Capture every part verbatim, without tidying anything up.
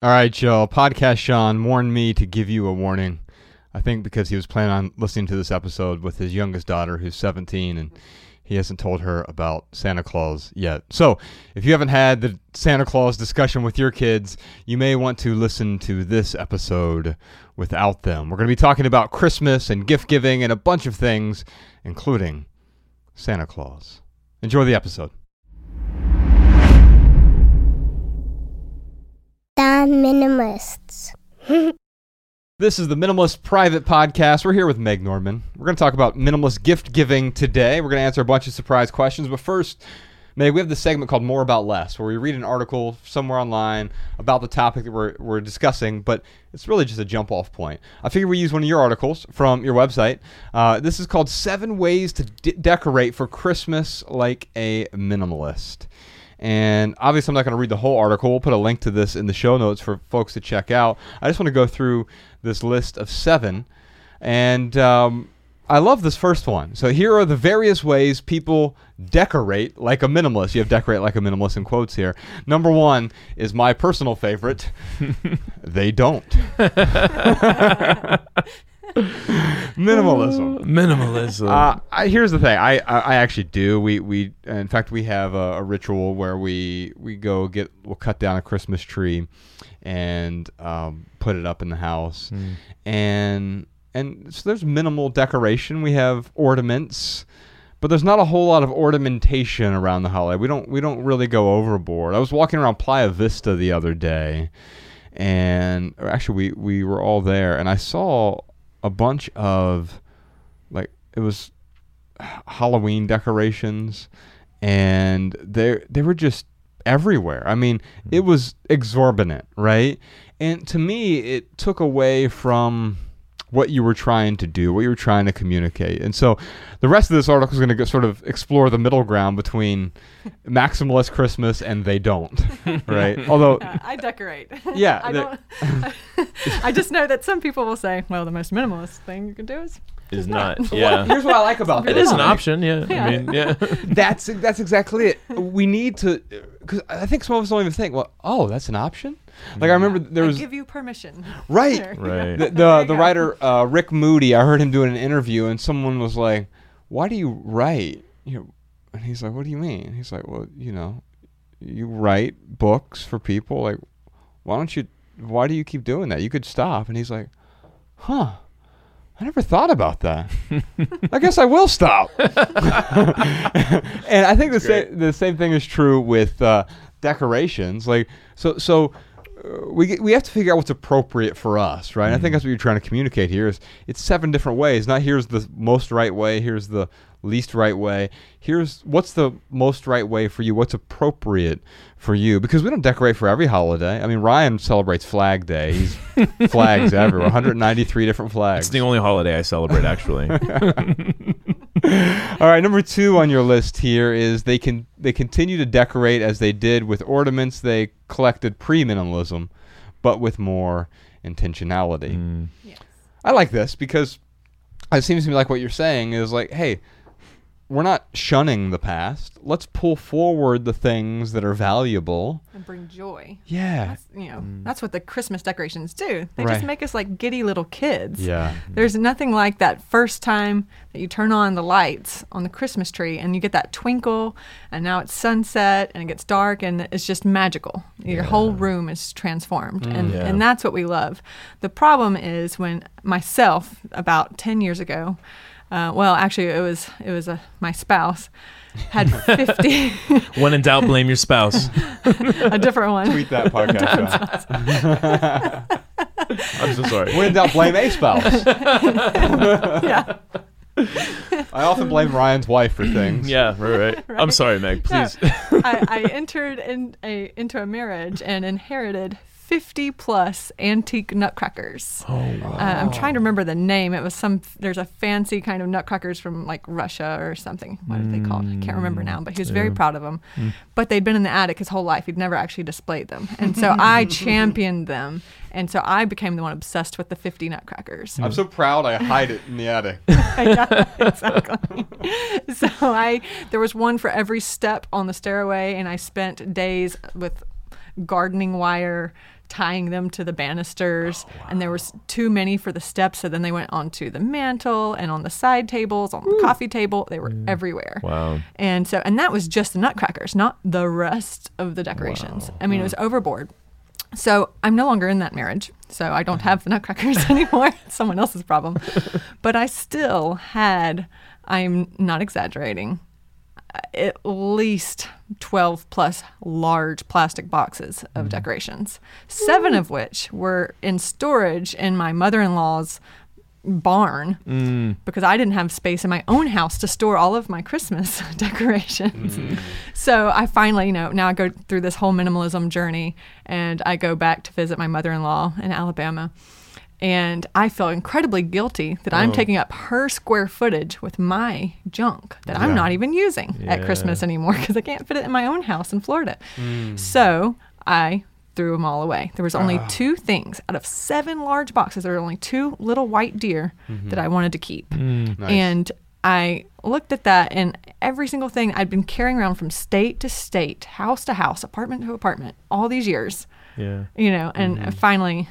All right, y'all. Podcast Sean warned me to give you a warning. I think because he was planning on listening to this episode with his youngest daughter, who's seventeen, and he hasn't told her about Santa Claus yet. So if you haven't had the Santa Claus discussion with your kids, you may want to listen to this episode without them. We're going to be talking about Christmas and gift giving and a bunch of things, including Santa Claus. Enjoy the episode. The Minimalists. This is the Minimalist Private Podcast. We're here with Meg Nordmann. We're going to talk about minimalist gift giving today. We're going to answer a bunch of surprise questions. But first, Meg, we have this segment called More About Less, where we read an article somewhere online about the topic that we're, we're discussing, but it's really just a jump-off point. I figure we use one of your articles from your website. Uh, this is called Seven Ways to De- Decorate for Christmas Like a Minimalist. And obviously, I'm not going to read the whole article. We'll put a link to this in the show notes for folks to check out. I just want to go through this list of seven. And um, I love this first one. So here are the various ways people decorate like a minimalist. You have decorate like a minimalist in quotes here. Number one is my personal favorite. They don't. Minimalism. Minimalism. Uh, I, here's the thing. I, I, I actually do. We we in fact we have a, a ritual where we we go get we'll cut down a Christmas tree, and um, put it up in the house, mm. and and so there's minimal decoration. We have ornaments, but there's not a whole lot of ornamentation around the holiday. We don't we don't really go overboard. I was walking around Playa Vista the other day, and or actually we we were all there, and I saw a bunch of, like, it was Halloween decorations, and they they were just everywhere. I mean, mm-hmm. It was exorbitant, right? And to me, it took away from what you were trying to do, what you were trying to communicate. And so the rest of this article is going to sort of explore the middle ground between maximalist Christmas and they don't, right? Although uh, I decorate. Yeah. I, don't, I, I just know that some people will say, well, the most minimalist thing you can do is is not. not. Yeah. Here's what I like about that. It is an option, yeah. yeah. I mean, yeah. That's that's exactly it. We need to, because I think some of us don't even think, well, oh, that's an option? Like, I remember there was... I give you permission. Right. right. The the, the writer, uh, Rick Moody, I heard him doing an interview, and someone was like, why do you write? You know, and he's like, what do you mean? And he's like, well, you know, you write books for people. Like, why don't you... Why do you keep doing that? You could stop. And he's like, huh, I never thought about that. I guess I will stop. And I think the, sa- the same thing is true with uh, decorations. Like, so... so We we have to figure out what's appropriate for us, right? Mm-hmm. I think that's what you're trying to communicate here. Is it's seven different ways. Not here's the most right way. Here's the least right way. Here's what's the most right way for you. What's appropriate for you? Because we don't decorate for every holiday. I mean, Ryan celebrates Flag Day. He's flags everywhere. one hundred ninety-three different flags. It's the only holiday I celebrate, actually. All right, number two on your list here is they can they continue to decorate as they did with ornaments they collected pre-minimalism, but with more intentionality. Mm. Yes. I like this because it seems to me like what you're saying is like, hey, we're not shunning the past. Let's pull forward the things that are valuable and bring joy. Yeah, that's, you know, mm. that's what the Christmas decorations do. They right. just make us like giddy little kids. Yeah, there's nothing like that first time that you turn on the lights on the Christmas tree and you get that twinkle. And now it's sunset and it gets dark and it's just magical. Your yeah. whole room is transformed, mm, and yeah. and that's what we love. The problem is when myself about ten years ago. Uh, well, actually, it was it was a, my spouse had fifty. When in doubt, blame your spouse. A different one. Tweet that podcast. I'm so sorry. When in doubt, blame a spouse. Yeah. I often blame Ryan's wife for things. Yeah, right, right. Right. I'm sorry, Meg. Please. No, I, I entered in a, into a marriage and inherited fifty plus antique nutcrackers. Oh, wow. uh, I'm trying to remember the name. It was some, there's a fancy kind of nutcrackers from like Russia or something. What mm. are they called? I can't remember now, but he was yeah. very proud of them. Mm. But they'd been in the attic his whole life. He'd never actually displayed them. And so I championed them. And so I became the one obsessed with the fifty nutcrackers. I'm so proud I hide it in the attic. Yeah, exactly. So I, there was one for every step on the stairway, and I spent days with gardening wire tying them to the banisters. Oh, wow. And there was too many for the steps, so then they went onto the mantle and on the side tables, on Ooh. the coffee table. They were mm. everywhere. Wow. And so, and that was just the nutcrackers, not the rest of the decorations. Wow. I mean, wow. it was overboard. So I'm no longer in that marriage, so I don't have the nutcrackers anymore. It's someone else's problem. But I still had, I'm not exaggerating, at least twelve plus large plastic boxes of mm. decorations, seven mm. of which were in storage in my mother-in-law's barn mm. because I didn't have space in my own house to store all of my Christmas decorations. Mm. So I finally, you know, now I go through this whole minimalism journey, and I go back to visit my mother-in-law in Alabama, and I feel incredibly guilty that oh. I'm taking up her square footage with my junk that yeah. I'm not even using yeah. at Christmas anymore because I can't fit it in my own house in Florida. Mm. So I threw them all away. There was only uh. two things out of seven large boxes. There were only two little white deer mm-hmm. that I wanted to keep. Mm, nice. And I looked at that, and every single thing I'd been carrying around from state to state, house to house, apartment to apartment, all these years. Yeah. You know, and mm-hmm. finally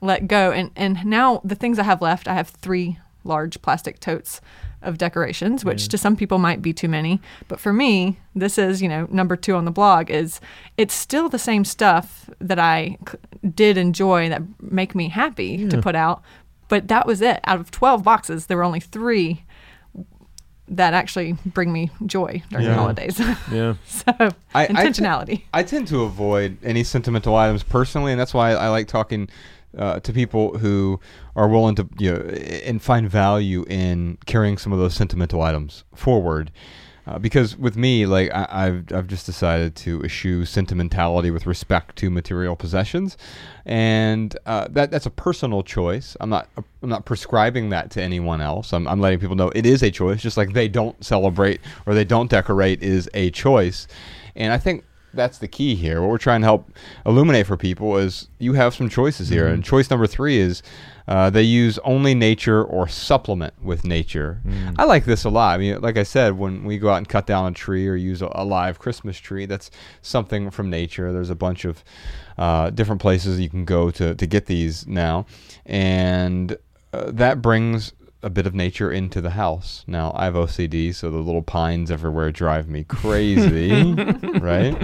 let go. And, and now the things I have left, I have three large plastic totes of decorations, which yeah. to some people might be too many. But for me, this is, you know, number two on the blog is it's still the same stuff that I c- did enjoy that make me happy yeah. to put out. But that was it. Out of twelve boxes, there were only three that actually bring me joy during yeah. the holidays. Yeah. So I, intentionality. I, t- I tend to avoid any sentimental items personally, and that's why I, I like talking Uh, to people who are willing to, you know, and find value in carrying some of those sentimental items forward, uh, because with me, like I, I've I've just decided to eschew sentimentality with respect to material possessions, and uh, that that's a personal choice. I'm not I'm not prescribing that to anyone else. I'm I'm letting people know it is a choice, just like they don't celebrate or they don't decorate is a choice, and I think that's the key here. What we're trying to help illuminate for people is you have some choices here. Mm-hmm. And choice number three is uh, they use only nature or supplement with nature. Mm. I like this a lot. I mean, like I said, when we go out and cut down a tree or use a, a live Christmas tree, that's something from nature. There's a bunch of uh, different places you can go to, to get these now. And uh, that brings a bit of nature into the house. Now, I have O C D, so the little pines everywhere drive me crazy, right?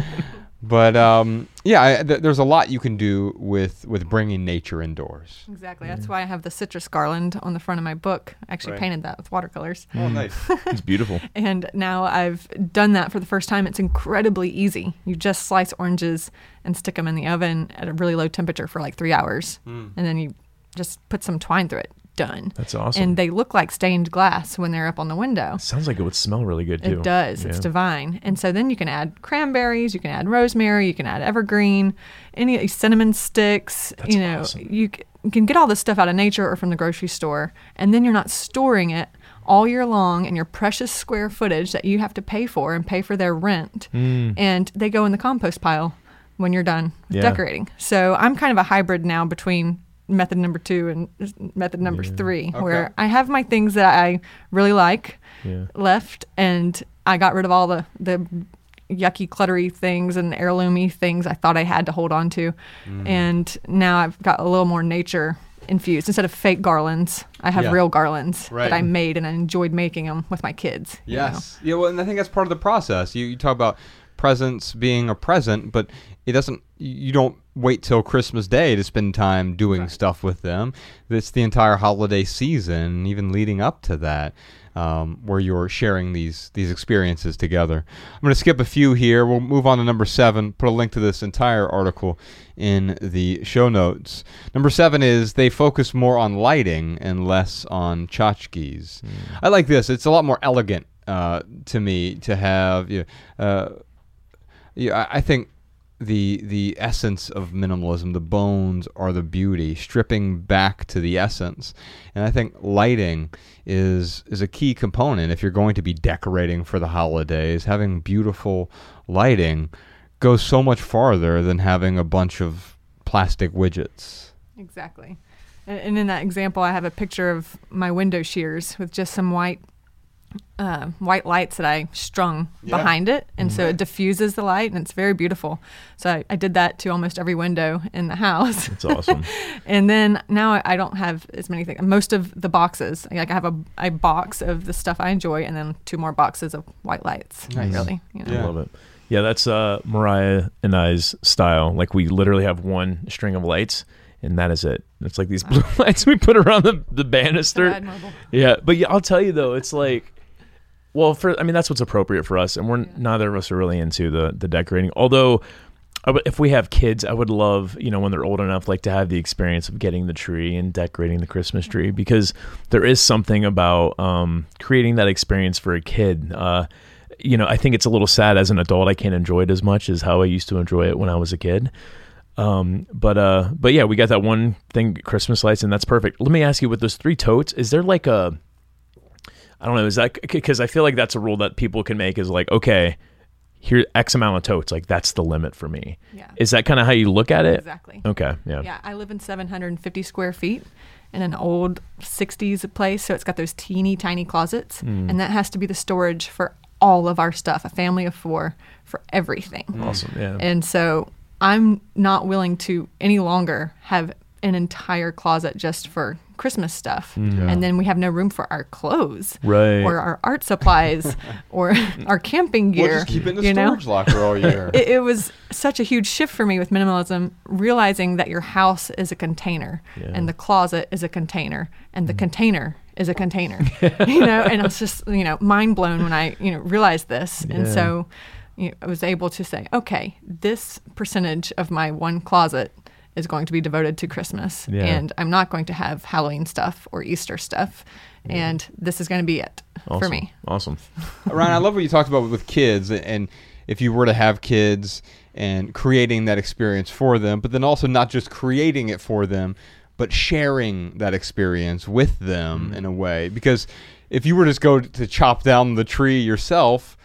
But um, yeah, I, th- there's a lot you can do with, with bringing nature indoors. Exactly. Yeah. That's why I have the citrus garland on the front of my book. I actually right. painted that with watercolors. Oh, nice. It's beautiful. And now I've done that for the first time. It's incredibly easy. You just slice oranges and stick them in the oven at a really low temperature for like three hours. Mm. And then you just put some twine through it. Done. That's awesome. And they look like stained glass when they're up on the window. It sounds like it would smell really good too. It does. Yeah. It's divine. And so then you can add cranberries, you can add rosemary, you can add evergreen, any cinnamon sticks. That's you know, awesome. you, c- you can get all this stuff out of nature or from the grocery store, and then you're not storing it all year long in your precious square footage that you have to pay for and pay for their rent, mm. and they go in the compost pile when you're done yeah. decorating. So I'm kind of a hybrid now between method number two and method number yeah. three, okay. where I have my things that I really like yeah. left, and I got rid of all the, the yucky, cluttery things and heirloomy things I thought I had to hold on to. Mm. And now I've got a little more nature infused. Instead of fake garlands, I have yeah. real garlands right. that I made, and I enjoyed making them with my kids. Yes. You know? Yeah, well, and I think that's part of the process. You, you talk about presents being a present, but it doesn't, you don't wait till Christmas Day to spend time doing right. stuff with them. It's the entire holiday season, even leading up to that, um, where you're sharing these these experiences together. I'm going to skip a few here. We'll move on to number seven. Put a link to this entire article in the show notes. Number seven is they focus more on lighting and less on tchotchkes. Mm. I like this. It's a lot more elegant uh, to me to have. You know, uh, yeah, I think the the essence of minimalism, the bones are the beauty, stripping back to the essence. And I think lighting is is a key component. If you're going to be decorating for the holidays, having beautiful lighting goes so much farther than having a bunch of plastic widgets. Exactly. And in that example, I have a picture of my window shears with just some white uh, white lights that I strung yeah. behind it. And mm-hmm. so it diffuses the light and it's very beautiful. So I, I did that to almost every window in the house. That's awesome. And then now I, I don't have as many things. Most of the boxes, like I have a, a box of the stuff I enjoy and then two more boxes of white lights. Nice. Really, you know? Yeah. I love it. Yeah, that's uh, Mariah and I's style. Like we literally have one string of lights and that is it. It's like these blue lights we put around the, the banister. So admirable. Yeah, but yeah, I'll tell you though, it's like, well, for I mean, that's what's appropriate for us. And we're yeah. neither of us are really into the, the decorating. Although I w- if we have kids, I would love, you know, when they're old enough, like to have the experience of getting the tree and decorating the Christmas tree, mm-hmm. because there is something about um, creating that experience for a kid. Uh, you know, I think it's a little sad as an adult. I can't enjoy it as much as how I used to enjoy it when I was a kid. Um, but, uh, but yeah, we got that one thing, Christmas lights, and that's perfect. Let me ask you, with those three totes, is there like a, I don't know, is that, cause I feel like that's a rule that people can make is like, okay, here X amount of totes, like that's the limit for me. Yeah. Is that kind of how you look at it? Exactly. Okay. Yeah. Yeah. I live in seven hundred fifty square feet in an old sixties place. So it's got those teeny tiny closets mm. and that has to be the storage for all of our stuff, a family of four, for everything. Awesome. Yeah. And so I'm not willing to any longer have an entire closet just for Christmas stuff. Yeah. And then we have no room for our clothes right. or our art supplies or our camping gear. We'll just keep it in the storage know? locker all year. It, it was such a huge shift for me with minimalism, realizing that your house is a container yeah. and the closet is a container and the mm-hmm. container is a container, you know, and I was just, you know, mind blown when I, you know, realized this. Yeah. And so you know, I was able to say, okay, this percentage of my one closet is going to be devoted to Christmas yeah. and I'm not going to have Halloween stuff or Easter stuff yeah. and this is going to be it awesome. for me. Awesome. Ryan, I love what you talked about with kids and if you were to have kids and creating that experience for them, but then also not just creating it for them, but sharing that experience with them mm-hmm. in a way. Because if you were to just go to chop down the tree yourself,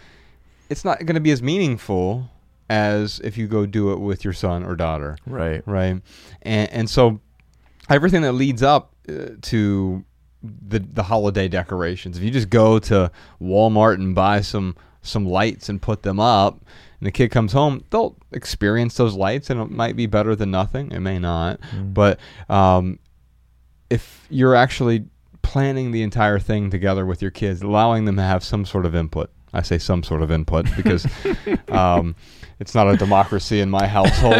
it's not going to be as meaningful as if you go do it with your son or daughter. Right. Right. And and so everything that leads up uh, to the the holiday decorations, if you just go to Walmart and buy some, some lights and put them up and the kid comes home, they'll experience those lights and it might be better than nothing. It may not. Mm. But um, if you're actually planning the entire thing together with your kids, allowing them to have some sort of input. I say some sort of input because um, it's not a democracy in my household.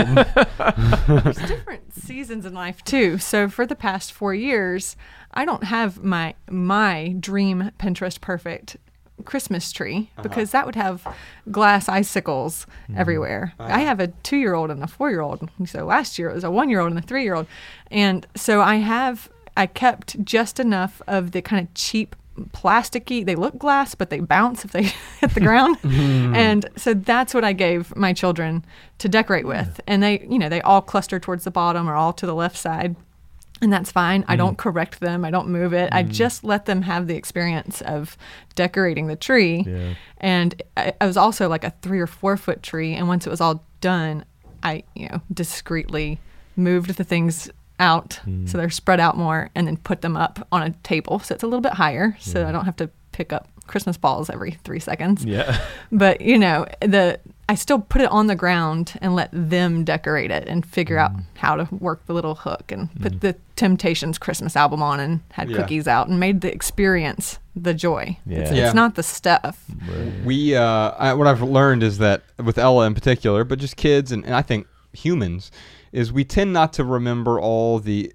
There's different seasons in life too. So for the past four years, I don't have my my dream Pinterest perfect Christmas tree uh-huh. because that would have glass icicles mm. everywhere. Uh-huh. I have a two-year-old and a four-year-old. So last year it was a one-year-old and a three-year-old. And so I have I kept just enough of the kind of cheap plasticky, they look glass, but they bounce if they hit the ground. Mm. And so that's what I gave my children to decorate with. Yeah. And they, you know, they all cluster towards the bottom or all to the left side. And that's fine. Mm. I don't correct them. I don't move it. Mm. I just let them have the experience of decorating the tree. Yeah. And I, I was also like a three or four foot tree. And once it was all done, I, you know, discreetly moved the things out mm. so they're spread out more and then put them up on a table so it's a little bit higher so yeah. I don't have to pick up Christmas balls every three seconds yeah but you know the I still put it on the ground and let them decorate it and figure mm. out how to work the little hook and put mm. the Temptations Christmas album on and had yeah. cookies out and made the experience the joy yeah. It's, yeah. it's not the stuff right. we uh I, what I've learned is that with Ella in particular but just kids and, and I think humans is we tend not to remember all the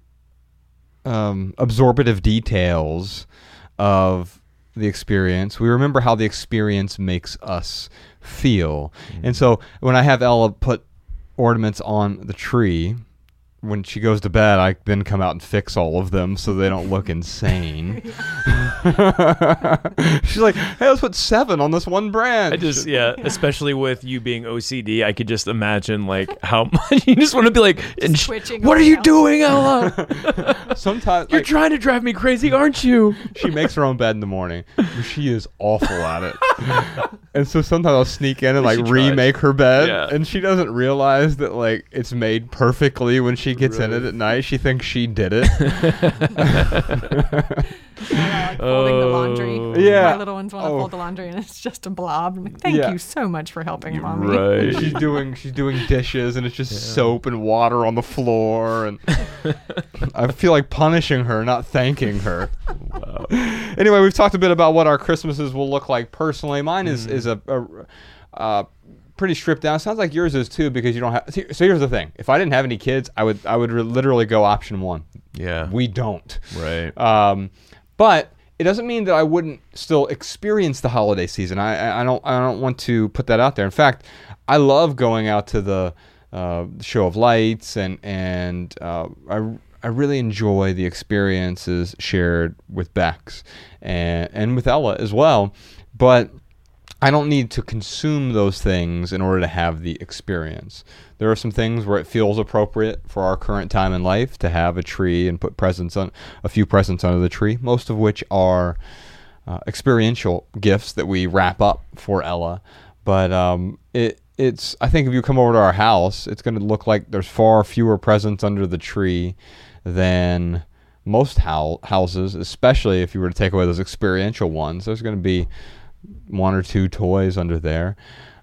um, absorptive details of the experience. We remember how the experience makes us feel. Mm-hmm. And so when I have Ella put ornaments on the tree, when she goes to bed, I then come out and fix all of them so they don't look insane. She's like, hey, let's put seven on this one branch. I just, yeah, yeah, especially with you being O C D, I could just imagine like how much you just want to be like, switching what are you doing, Ella? Sometimes you're like, trying to drive me crazy, aren't you? She makes her own bed in the morning. She is awful at it. And so sometimes I'll sneak in and like remake her bed. Yeah. And she doesn't realize that like it's made perfectly when she She gets really? in it at night. She thinks she did it. Yeah, like folding uh, the laundry. Yeah. My little ones want to oh. fold the laundry, and it's just a blob. I'm like, thank yeah. you so much for helping, You're mommy. Right. she's doing she's doing dishes, and it's just yeah. soap and water on the floor, and I feel like punishing her, not thanking her. Wow. Anyway, we've talked a bit about what our Christmases will look like personally. Mine is mm. is a, a uh, pretty stripped down. Sounds like yours is too, because you don't have. So here's the thing: if I didn't have any kids, I would I would re- literally go option one. Yeah. We don't. Right. Um, but it doesn't mean that I wouldn't still experience the holiday season. I I don't I don't want to put that out there. In fact, I love going out to the uh, show of lights, and and uh, I. I really enjoy the experiences shared with Bex and, and with Ella as well, but I don't need to consume those things in order to have the experience. There are some things where it feels appropriate for our current time in life to have a tree and put presents on a few presents under the tree, most of which are uh, experiential gifts that we wrap up for Ella. But um, it it's I think if you come over to our house, it's going to look like there's far fewer presents under the tree than most ho- houses, especially if you were to take away those experiential ones. There's going to be one or two toys under there,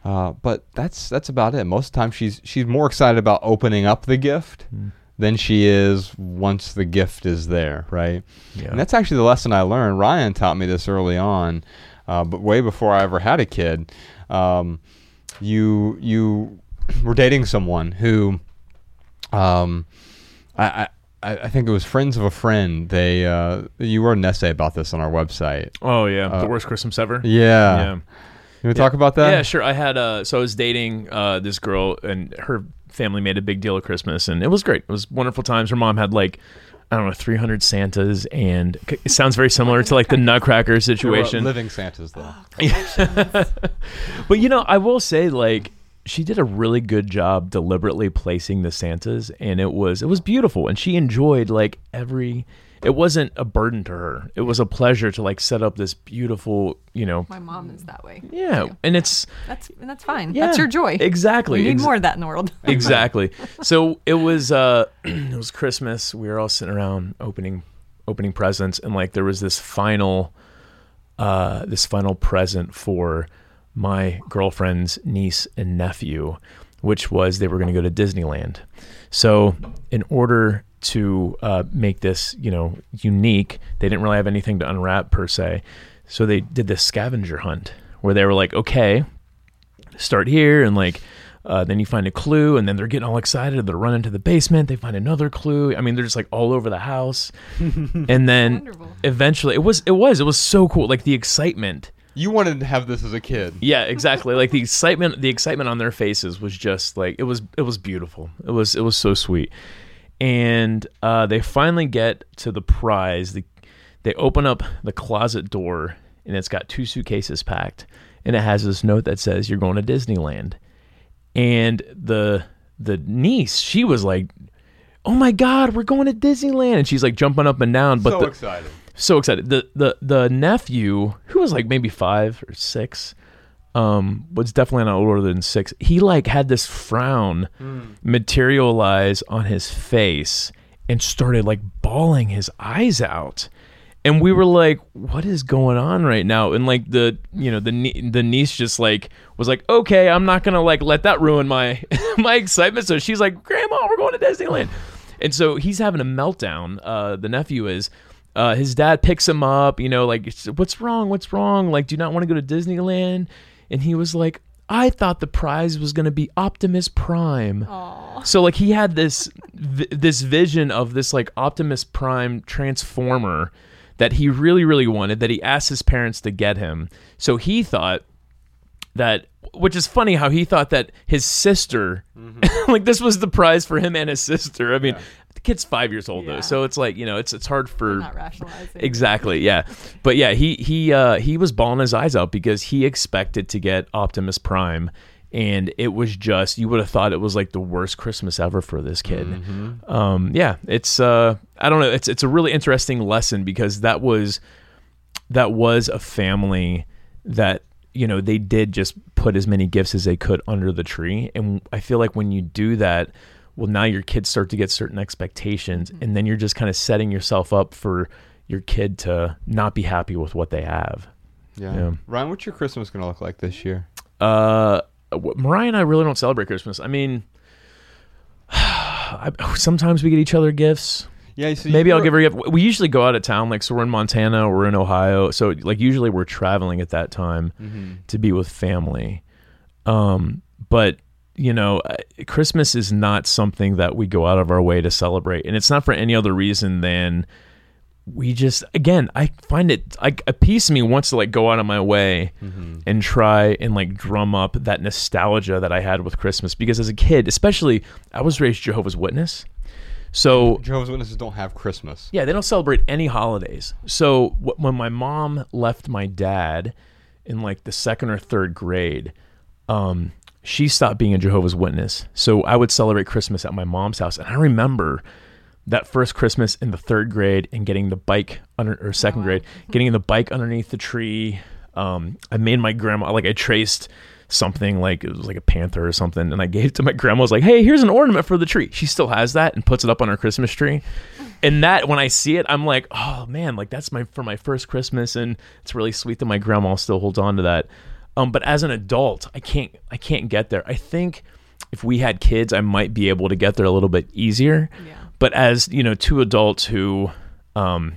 uh, but that's that's about it. Most of the time, she's she's more excited about opening up the gift mm. than she is once the gift is there, right? Yeah. And that's actually the lesson I learned. Ryan taught me this early on, uh, but way before I ever had a kid. Um, you you were dating someone who, um, I. I I think it was friends of a friend. They, uh, you wrote an essay about this on our website. Oh yeah, uh, the worst Christmas ever. Yeah, yeah. You want to yeah. talk about that? Yeah, sure. I had, uh, so I was dating uh, this girl, and her family made a big deal of Christmas, and it was great. It was wonderful times. Her mom had like, I don't know, three hundred Santas, and it sounds very similar to like the Nutcracker situation. Living Santas though. Oh, but you know, I will say like. She did a really good job deliberately placing the Santas, and it was it was beautiful, and she enjoyed like every it wasn't a burden to her. It was a pleasure to like set up this beautiful, you know. My mom is that way. Yeah. Too. And it's that's and that's fine. Yeah, that's your joy. Exactly. You need Ex- more of that in the world. Exactly. So it was uh it was Christmas. We were all sitting around opening opening presents, and like there was this final uh this final present for my girlfriend's niece and nephew, which was they were going to go to Disneyland. So in order to uh, make this, you know, unique, they didn't really have anything to unwrap per se. So they did this scavenger hunt where they were like, okay, start here. And like, uh, then you find a clue, and then they're getting all excited. They're running to the basement. They find another clue. I mean, they're just like all over the house. And then Wonderful. eventually it was, it was, it was so cool. Like the excitement. You wanted to have this as a kid. Yeah, exactly. Like the excitement, the excitement on their faces was just like it was. It was beautiful. It was. It was so sweet. And uh, they finally get to the prize. The, they open up the closet door, and it's got two suitcases packed, and it has this note that says, "You're going to Disneyland." And the the niece, she was like, "Oh my God, we're going to Disneyland!" And she's like jumping up and down. But so the, excited. So excited. The, the the nephew, who was like maybe five or six, um, was definitely not older than six. He like had this frown mm. materialize on his face and started like bawling his eyes out. And we were like, what is going on right now? And like the, you know, the the niece just like was like, okay, I'm not going to like let that ruin my, my excitement. So she's like, Grandma, we're going to Disneyland. And so he's having a meltdown. Uh, the nephew is. Uh, his dad picks him up, you know, like, what's wrong? What's wrong? Like, do you not want to go to Disneyland? And he was like, I thought the prize was going to be Optimus Prime. Aww. So, like, he had this v- this vision of this, like, Optimus Prime Transformer that he really, really wanted, that he asked his parents to get him. So he thought that, which is funny how he thought that his sister, mm-hmm. like, this was the prize for him and his sister. I mean... Yeah. The kid's five years old yeah. though, so it's like, you know, it's it's hard for not rationalizing. Exactly, yeah. But yeah, he he uh, he was bawling his eyes out because he expected to get Optimus Prime, and it was just, you would have thought it was like the worst Christmas ever for this kid. Mm-hmm. Um, yeah, it's uh, I don't know, it's it's a really interesting lesson because that was that was a family that, you know, they did just put as many gifts as they could under the tree, and I feel like when you do that. Well, now your kids start to get certain expectations, and then you're just kind of setting yourself up for your kid to not be happy with what they have. Yeah. yeah. Ryan, what's your Christmas going to look like this year? Uh, Mariah and I really don't celebrate Christmas. I mean, I, sometimes we get each other gifts. Yeah, so maybe I'll give her a gift. We usually go out of town, like so we're in Montana or we're in Ohio, so like usually we're traveling at that time mm-hmm. to be with family. Um, but you know, Christmas is not something that we go out of our way to celebrate, and it's not for any other reason than we just. Again, I find it like a piece of me wants to like go out of my way mm-hmm. and try and like drum up that nostalgia that I had with Christmas, because as a kid, especially, I was raised Jehovah's Witness. So Jehovah's Witnesses don't have Christmas. Yeah, they don't celebrate any holidays. So w- when my mom left my dad in like the second or third grade, um, she stopped being a Jehovah's Witness. So I would celebrate Christmas at my mom's house. And I remember that first Christmas in the third grade and getting the bike under, or second oh, wow. grade, getting the bike underneath the tree. Um, I made my grandma, like I traced something, like it was like a panther or something, and I gave it to my grandma. I was like, hey, here's an ornament for the tree. She still has that and puts it up on her Christmas tree. And that, when I see it, I'm like, oh man, like that's my for my first Christmas, and it's really sweet that my grandma still holds on to that. Um, but as an adult, I can't I can't get there. I think if we had kids, I might be able to get there a little bit easier. Yeah. But as, you know, two adults who um,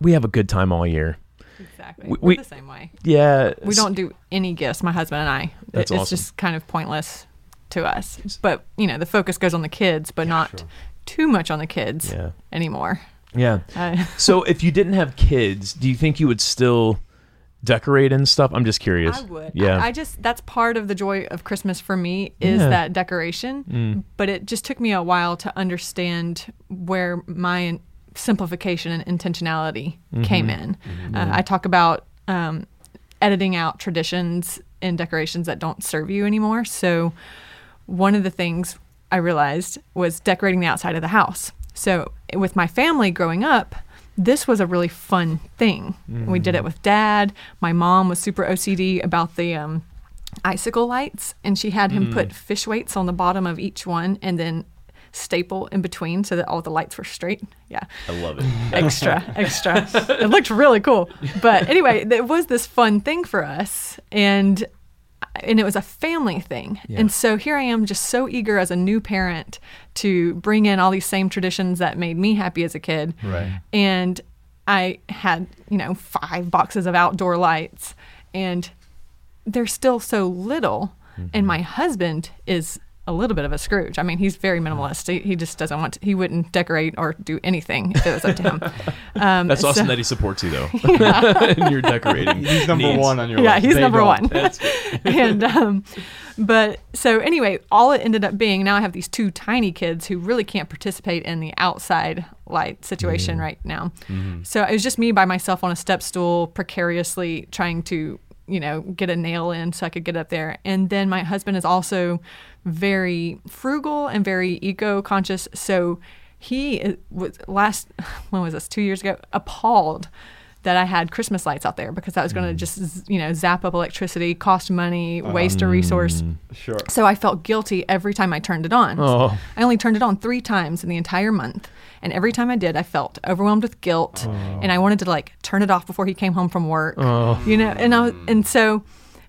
we have a good time all year. Exactly. We, We're we, the same way. Yeah. We don't do any gifts, my husband and I. That's it's awesome. Just kind of pointless to us. But, you know, the focus goes on the kids, but yeah, not sure. too much on the kids yeah. anymore. Yeah. Uh, so if you didn't have kids, do you think you would still decorate and stuff? I'm just curious. I would. Yeah. I, I just, that's part of the joy of Christmas for me is yeah. that decoration. Mm. But it just took me a while to understand where my simplification and intentionality mm-hmm. came in. Mm-hmm. Uh, I talk about um, editing out traditions and decorations that don't serve you anymore. So one of the things I realized was decorating the outside of the house. So with my family growing up, this was a really fun thing. Mm-hmm. We did it with Dad. My mom was super O C D about the um, icicle lights, and she had him mm. put fish weights on the bottom of each one and then staple in between so that all the lights were straight. Yeah. I love it. Extra, extra. It looked really cool. But anyway, it was this fun thing for us, and and it was a family thing. Yeah. And so here I am, just so eager as a new parent to bring in all these same traditions that made me happy as a kid. Right. And I had, you know, five boxes of outdoor lights, and they're still so little. Mm-hmm. And my husband is a little bit of a Scrooge. I mean, he's very minimalist. He, he just doesn't want to, he wouldn't decorate or do anything if it was up to him. Um, That's so awesome that he supports you, though. Yeah. And you're decorating. He's number needs. one on your yeah, list. Yeah, he's they number don't. one. That's good. And, um, but so anyway, all it ended up being, now I have these two tiny kids who really can't participate in the outside light situation mm. right now. Mm. So it was just me by myself on a step stool, precariously trying to, you know, get a nail in so I could get up there. And then my husband is also very frugal and very eco-conscious. So he was last, when was this, two years ago, appalled that I had Christmas lights out there, because that was going to just, you know, zap up electricity, cost money, waste um, a resource. Sure. So I felt guilty every time I turned it on. Oh. I only turned it on three times in the entire month. And every time I did, I felt overwhelmed with guilt. Oh. And I wanted to like turn it off before he came home from work, oh. you know, and I was, and so...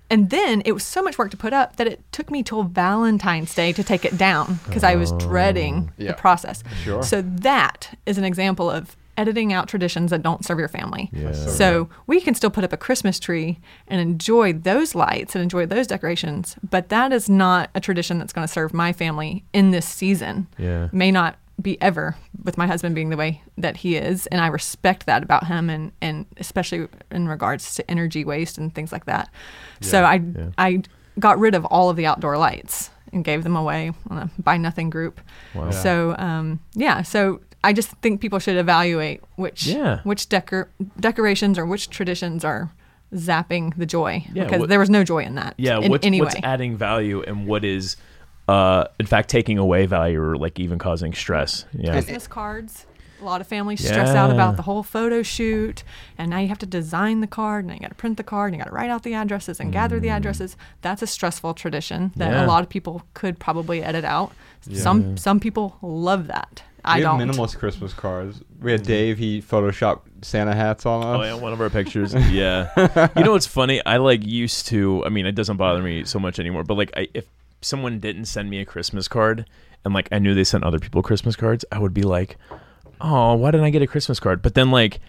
And then it was so much work to put up that it took me till Valentine's Day to take it down, because I was dreading yeah. the process. Sure. So that is an example of editing out traditions that don't serve your family. Yeah. So we can still put up a Christmas tree and enjoy those lights and enjoy those decorations, but that is not a tradition that's going to serve my family in this season. Yeah. May not be ever, with my husband being the way that he is, and I respect that about him, and, and especially in regards to energy waste and things like that. Yeah, so I yeah. I got rid of all of the outdoor lights and gave them away on a buy nothing group. Wow. So um, yeah, so I just think people should evaluate which yeah. which decor decorations or which traditions are zapping the joy, yeah, because what, there was no joy in that. Yeah, in what's, any what's way. adding value and what is. Uh, in fact, taking away value or like even causing stress. Yeah. Christmas cards. A lot of families yeah. stress out about the whole photo shoot, and now you have to design the card, and now you got to print the card, and you got to write out the addresses and mm. gather the addresses. That's a stressful tradition that yeah. a lot of people could probably edit out. Yeah. Some some people love that. I we don't. We have minimalist Christmas cards. We had Dave. He photoshopped Santa hats on us. Oh, yeah, one of our pictures. Yeah. You know what's funny? I, like, used to... I mean, it doesn't bother me so much anymore, but, like, I, if someone didn't send me a Christmas card and, like, I knew they sent other people Christmas cards, I would be like, oh, why didn't I get a Christmas card? But then, like...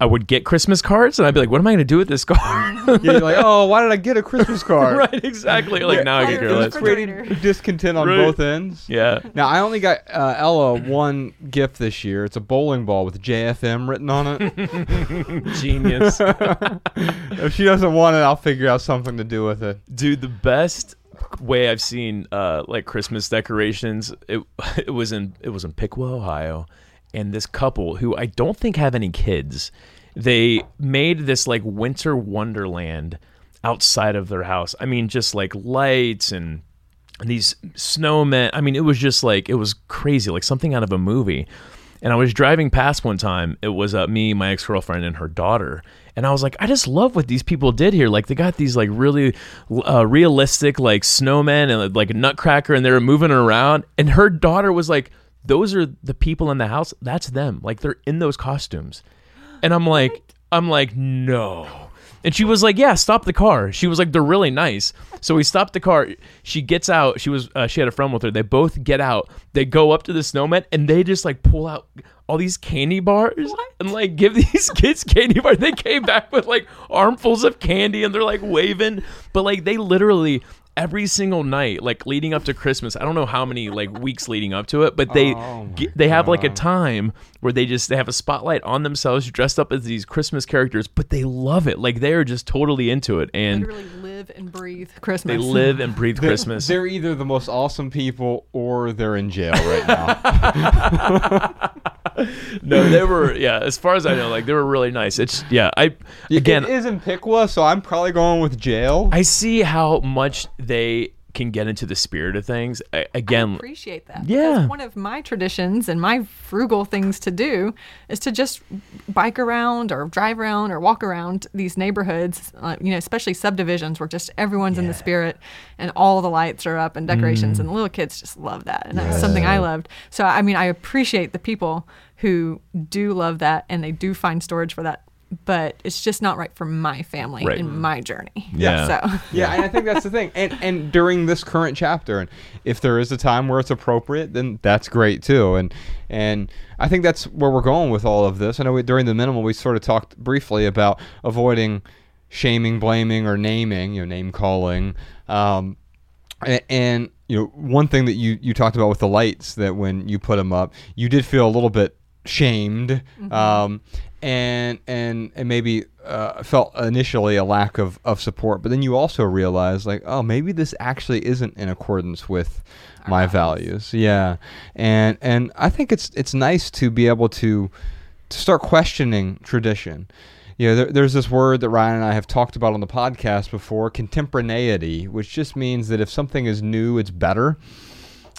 I would get Christmas cards, and I'd be like, what am I going to do with this card? Yeah, you're like, oh, why did I get a Christmas card? Right, exactly. Like, yeah, now I get realized. Creating discontent on right. both ends. Yeah. Now, I only got uh, Ella one gift this year. It's a bowling ball with J F M written on it. Genius. If she doesn't want it, I'll figure out something to do with it. Dude, the best way I've seen, uh, like, Christmas decorations, it, it was in it was in Piqua, Ohio. And this couple, who I don't think have any kids, they made this like winter wonderland outside of their house. I mean, just like lights and these snowmen. I mean, it was just like, it was crazy, like something out of a movie. And I was driving past one time. It was uh, me, my ex-girlfriend, and her daughter. And I was like, I just love what these people did here. Like, they got these, like, really uh, realistic, like, snowmen and, like, a nutcracker, and they were moving around. And her daughter was like, those are the people in the house. That's them. Like, they're in those costumes. And I'm like, what? I'm like, no. And she was like, yeah, stop the car. She was like, they're really nice. So we stopped the car. She gets out. She was, uh, she had a friend with her. They both get out. They go up to the snowman, and they just, like, pull out all these candy bars what? and, like, give these kids candy bars. They came back with, like, armfuls of candy, and they're, like, waving. But, like, they literally... every single night, like, leading up to Christmas, I don't know how many, like, weeks leading up to it, but they oh get, they have, God. like, a time where they just, they have a spotlight on themselves dressed up as these Christmas characters, but they love it. Like, they are just totally into it. And literally live and breathe Christmas. They live and breathe they're, Christmas. They're either the most awesome people or they're in jail right now. No, they were, yeah, as far as I know, like, they were really nice. It's, yeah, I, again. It is in Piqua, so I'm probably going with jail. I see how much they can get into the spirit of things. I, again, I appreciate that. Yeah. One of my traditions and my frugal things to do is to just bike around or drive around or walk around these neighborhoods, uh, you know, especially subdivisions where just everyone's yeah. in the spirit and all the lights are up and decorations mm. and the little kids just love that. And yeah. that's something I loved. So, I mean, I appreciate the people who do love that and they do find storage for that, but it's just not right for my family right. in my journey. Yeah. So. Yeah, and I think that's the thing. And and during this current chapter, and if there is a time where it's appropriate, then that's great too. And and I think that's where we're going with all of this. I know we, during the minimal, we sort of talked briefly about avoiding shaming, blaming, or naming, you know, name calling. Um, and, and, you know, one thing that you, you talked about with the lights, that when you put them up, you did feel a little bit shamed. Mm-hmm. Um And, and and maybe uh, felt initially a lack of, of support, but then you also realize, like, oh, maybe this actually isn't in accordance with Our my values. values. Yeah, and and I think it's it's nice to be able to to start questioning tradition. You know, there, there's this word that Ryan and I have talked about on the podcast before, contemporaneity, which just means that if something is new, it's better.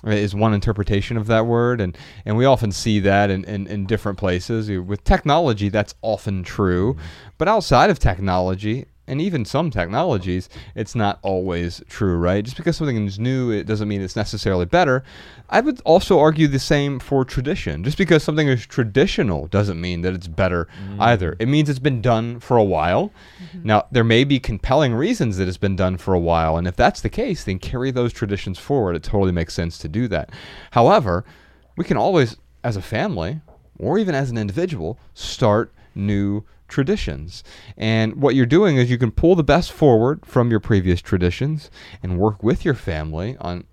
Is one interpretation of that word, and, and we often see that in, in, in different places. With technology, that's often true, mm-hmm. but outside of technology, and even some technologies, it's not always true, right? Just because something is new, it doesn't mean it's necessarily better. I would also argue the same for tradition. Just because something is traditional doesn't mean that it's better mm. either. It means it's been done for a while. Mm-hmm. Now, there may be compelling reasons that it's been done for a while, and if that's the case, then carry those traditions forward. It totally makes sense to do that. However, we can always, as a family, or even as an individual, start new traditions. And what you're doing is you can pull the best forward from your previous traditions and work with your family on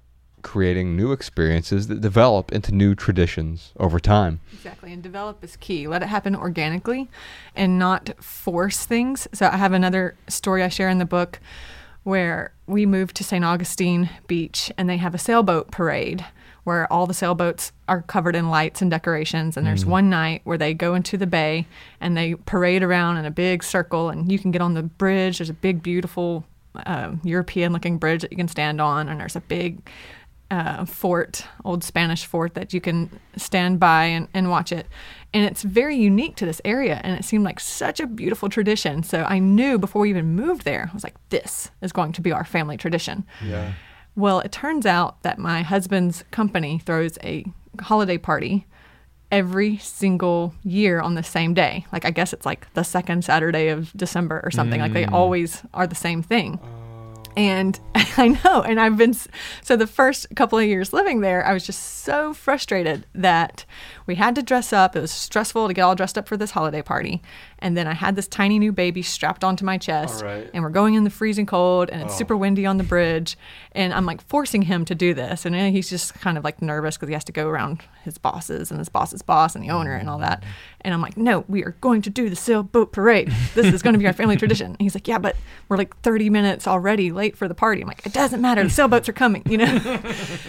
creating new experiences that develop into new traditions over time. Exactly. And develop is key. Let it happen organically and not force things. So I have another story I share in the book where we moved to Saint Augustine Beach, and they have a sailboat parade where all the sailboats are covered in lights and decorations, and there's mm. one night where they go into the bay and they parade around in a big circle, and you can get on the bridge. There's a big, beautiful uh, European-looking bridge that you can stand on, and there's a big uh, fort, old Spanish fort, that you can stand by and, and watch it. And it's very unique to this area, and it seemed like such a beautiful tradition. So I knew before we even moved there, I was like, this is going to be our family tradition. Yeah. Well, it turns out that my husband's company throws a holiday party every single year on the same day. Like, I guess it's like the second Saturday of December or something. Mm. Like, they always are the same thing. Oh. And I know. And I've been, so the first couple of years living there, I was just so frustrated that we had to dress up. It was stressful to get all dressed up for this holiday party. And then I had this tiny new baby strapped onto my chest. All right. And we're going in the freezing cold, and it's oh. super windy on the bridge. And I'm like forcing him to do this. And he's just kind of like nervous because he has to go around his bosses and his boss's boss and the owner and all that. And I'm like, no, we are going to do the sail boat parade. This is going to be our family tradition. And he's like, yeah, but we're like thirty minutes already late for the party. I'm like, it doesn't matter. The sailboats are coming, you know?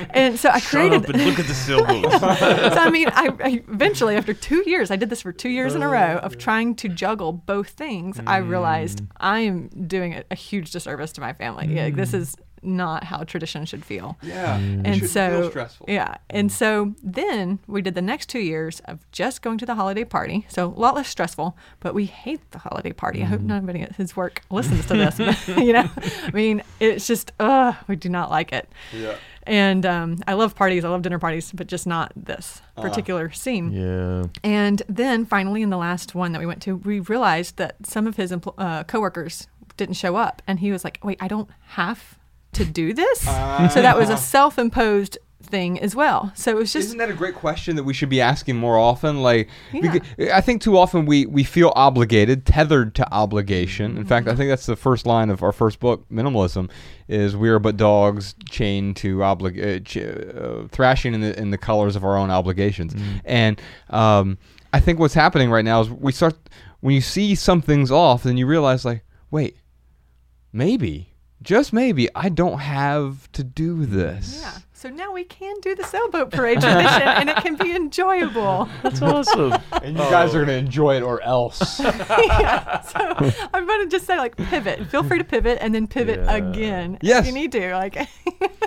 And so I Shut created. Up and look at the sailboats. I so I mean, I, I eventually, after two years, I did this for two years oh, in a row of trying to juggle both things. Mm. I realized I am doing a, a huge disservice to my family. Mm. Yeah, like, this is not how tradition should feel. Yeah, mm. and it so feel stressful. Yeah, and so then we did the next two years of just going to the holiday party. So a lot less stressful, but we hate the holiday party. Mm. I hope nobody at his work listens to this. But, you know, I mean, it's just, uh, we do not like it. Yeah. And um, I love parties. I love dinner parties, but just not this particular uh, scene. Yeah. And then finally, in the last one that we went to, we realized that some of his empl- uh, coworkers didn't show up, and he was like, "Wait, I don't have to do this." Uh, so that was a self-imposed thing as well. So it was just. Isn't that a great question that we should be asking more often? Like, yeah. I think too often we we feel obligated, tethered to obligation. In mm-hmm. fact, I think that's the first line of our first book, Minimalism. Is we are but dogs chained to oblig- uh, ch- uh, thrashing in the in the colors of our own obligations. Mm. And um, I think what's happening right now is we start when you see something's off, then you realize like, wait, maybe, just maybe, I don't have to do this. Yeah. So now we can do the sailboat parade tradition, and it can be enjoyable. That's awesome. And you oh. guys are going to enjoy it or else. Yeah. So I'm going to just say, like, pivot. Feel free to pivot and then pivot yeah. again. Yes. If you need to. Like.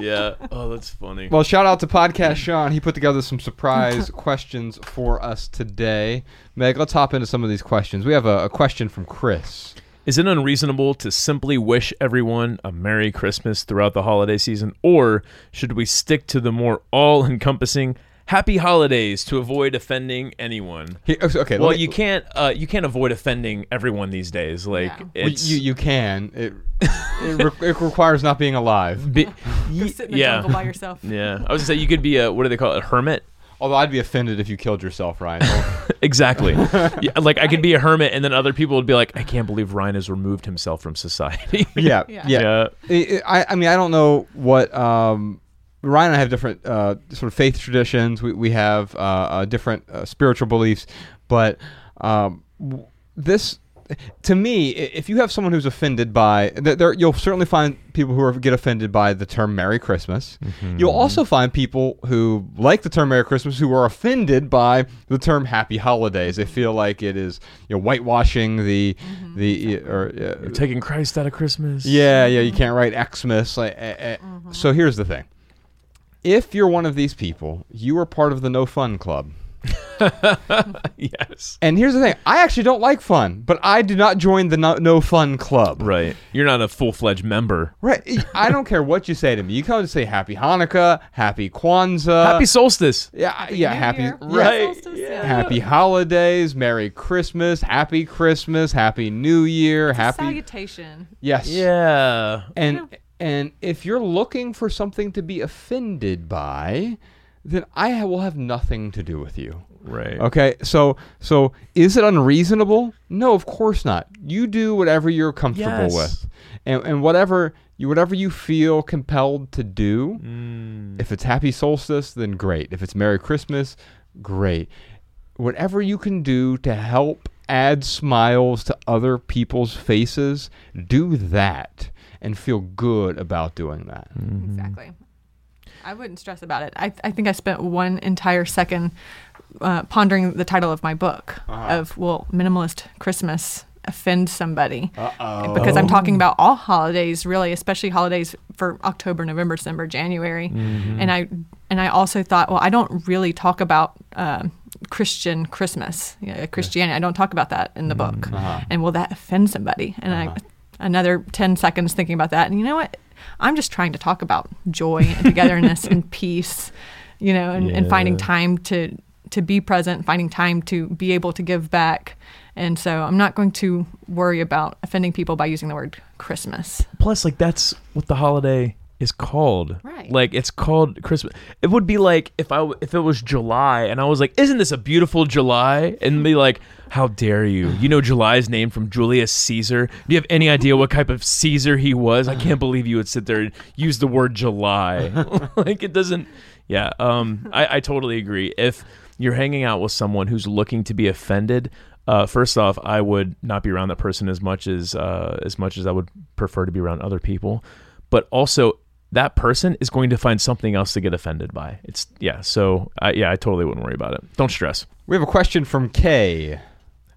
Yeah. Oh, that's funny. Well, shout out to Podcast Sean. He put together some surprise questions for us today. Meg, let's hop into some of these questions. We have a, a question from Chris. Is it unreasonable to simply wish everyone a Merry Christmas throughout the holiday season, or should we stick to the more all-encompassing Happy Holidays to avoid offending anyone? He, okay, well, me, you can't uh, you can't avoid offending everyone these days. Like yeah. it's, well, you you can. It it, re- it requires not being alive. Be, you, sit in the yeah. jungle by yourself. Yeah, I was gonna say you could be a what do they call it a hermit. Although I'd be offended if you killed yourself, Ryan. Exactly. Yeah, like, I could be a hermit, and then other people would be like, I can't believe Ryan has removed himself from society. yeah, yeah. yeah. It, it, I, I mean, I don't know what... Um, Ryan and I have different uh, sort of faith traditions. We, we have uh, uh, different uh, spiritual beliefs. But um, this... To me, if you have someone who's offended by, there, you'll certainly find people who are, get offended by the term Merry Christmas. Mm-hmm. You'll also find people who like the term Merry Christmas who are offended by the term Happy Holidays. They feel like it is, you know, whitewashing the mm-hmm. the or uh, you're taking Christ out of Christmas. Yeah, yeah, you can't write Xmas. Like, uh, uh, mm-hmm. So here's the thing: if you're one of these people, you are part of the No Fun Club. Yes. And here's the thing. I actually don't like fun, but I do not join the no, no fun club. Right. You're not a full-fledged member. Right. I don't care what you say to me. You can just say Happy Hanukkah, Happy Kwanzaa. Happy Solstice. Yeah. Happy yeah. New happy. Year. Right. Yeah. Yeah. Happy Holidays. Merry Christmas. Happy Christmas. Happy New Year. It's happy. A salutation. Yes. Yeah. And yeah. and if you're looking for something to be offended by, then I will have nothing to do with you. Right. Okay, so so is it unreasonable? No, of course not. You do whatever you're comfortable yes. with. And and whatever you whatever you feel compelled to do, mm. if it's Happy Solstice, then great. If it's Merry Christmas, great. Whatever you can do to help add smiles to other people's faces, do that and feel good about doing that. Mm-hmm. Exactly. I wouldn't stress about it. I, th- I think I spent one entire second uh, pondering the title of my book uh-huh. of, will Minimalist Christmas offend somebody? Uh-oh. Because I'm talking about all holidays, really, especially holidays for October, November, December, January. Mm-hmm. And I and I also thought, well, I don't really talk about uh, Christian Christmas, you know, Christianity. Yeah. I don't talk about that in the mm-hmm. book. Uh-huh. And will that offend somebody? And uh-huh. I, another ten seconds thinking about that. And you know what? I'm just trying to talk about joy and togetherness and peace, you know, and, yeah. and finding time to to be present, finding time to be able to give back. And so I'm not going to worry about offending people by using the word Christmas. Plus, like, that's what the holiday is called. Right. Like, it's called Christmas. It would be like if I if it was July and I was like, isn't this a beautiful July? And be like, how dare you? You know July's name from Julius Caesar? Do you have any idea what type of Caesar he was? I can't believe you would sit there and use the word July. Like, it doesn't... Yeah, um, I, I totally agree. If you're hanging out with someone who's looking to be offended... Uh, first off, I would not be around that person as much as uh, as much as I would prefer to be around other people. But also, that person is going to find something else to get offended by. It's yeah. So I, yeah, I totally wouldn't worry about it. Don't stress. We have a question from Kay.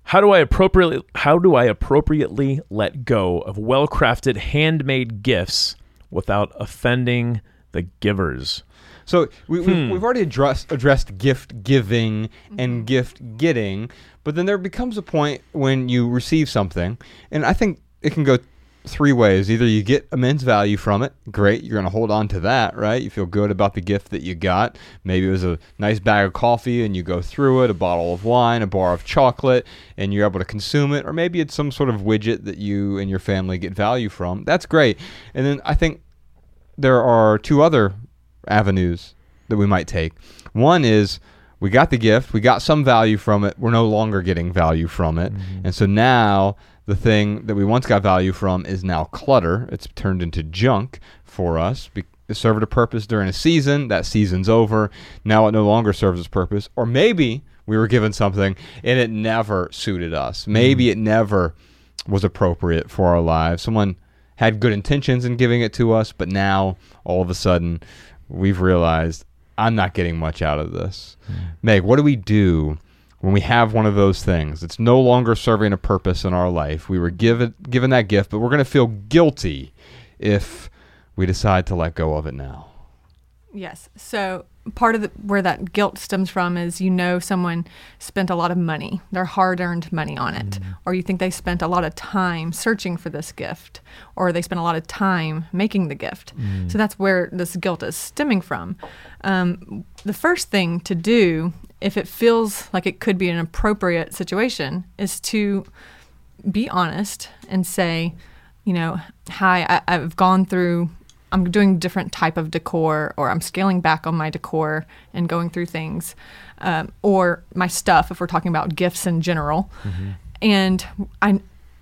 How do I appropriately how do I appropriately let go of well-crafted handmade gifts without offending the givers? So we, we've, hmm. we've already addressed addressed gift giving and gift getting, but then there becomes a point when you receive something, and I think it can go three ways. Either you get immense value from it, great, you're going to hold on to that, right? You feel good about the gift that you got. Maybe it was a nice bag of coffee, and you go through it, a bottle of wine, a bar of chocolate, and you're able to consume it, or maybe it's some sort of widget that you and your family get value from. That's great. And then I think there are two other avenues that we might take. One is we got the gift, we got some value from it, we're no longer getting value from it. Mm-hmm. And so now the thing that we once got value from is now clutter. It's turned into junk for us. It served a purpose during a season, that season's over, now it no longer serves its purpose. Or maybe we were given something and it never suited us. Maybe mm-hmm. it never was appropriate for our lives. Someone had good intentions in giving it to us, but now all of a sudden we've realized I'm not getting much out of this. Mm. Meg, what do we do when we have one of those things? It's no longer serving a purpose in our life. We were given given that gift, but we're going to feel guilty if we decide to let go of it now. Yes. So part of the, where that guilt stems from is, you know, someone spent a lot of money, their hard-earned money on it, mm. or you think they spent a lot of time searching for this gift, or they spent a lot of time making the gift. Mm. So that's where this guilt is stemming from. Um, the first thing to do, if it feels like it could be an appropriate situation, is to be honest and say, you know, hi, I, I've gone through... I'm doing different type of decor, or I'm scaling back on my decor and going through things, um, or my stuff, if we're talking about gifts in general. Mm-hmm. And I,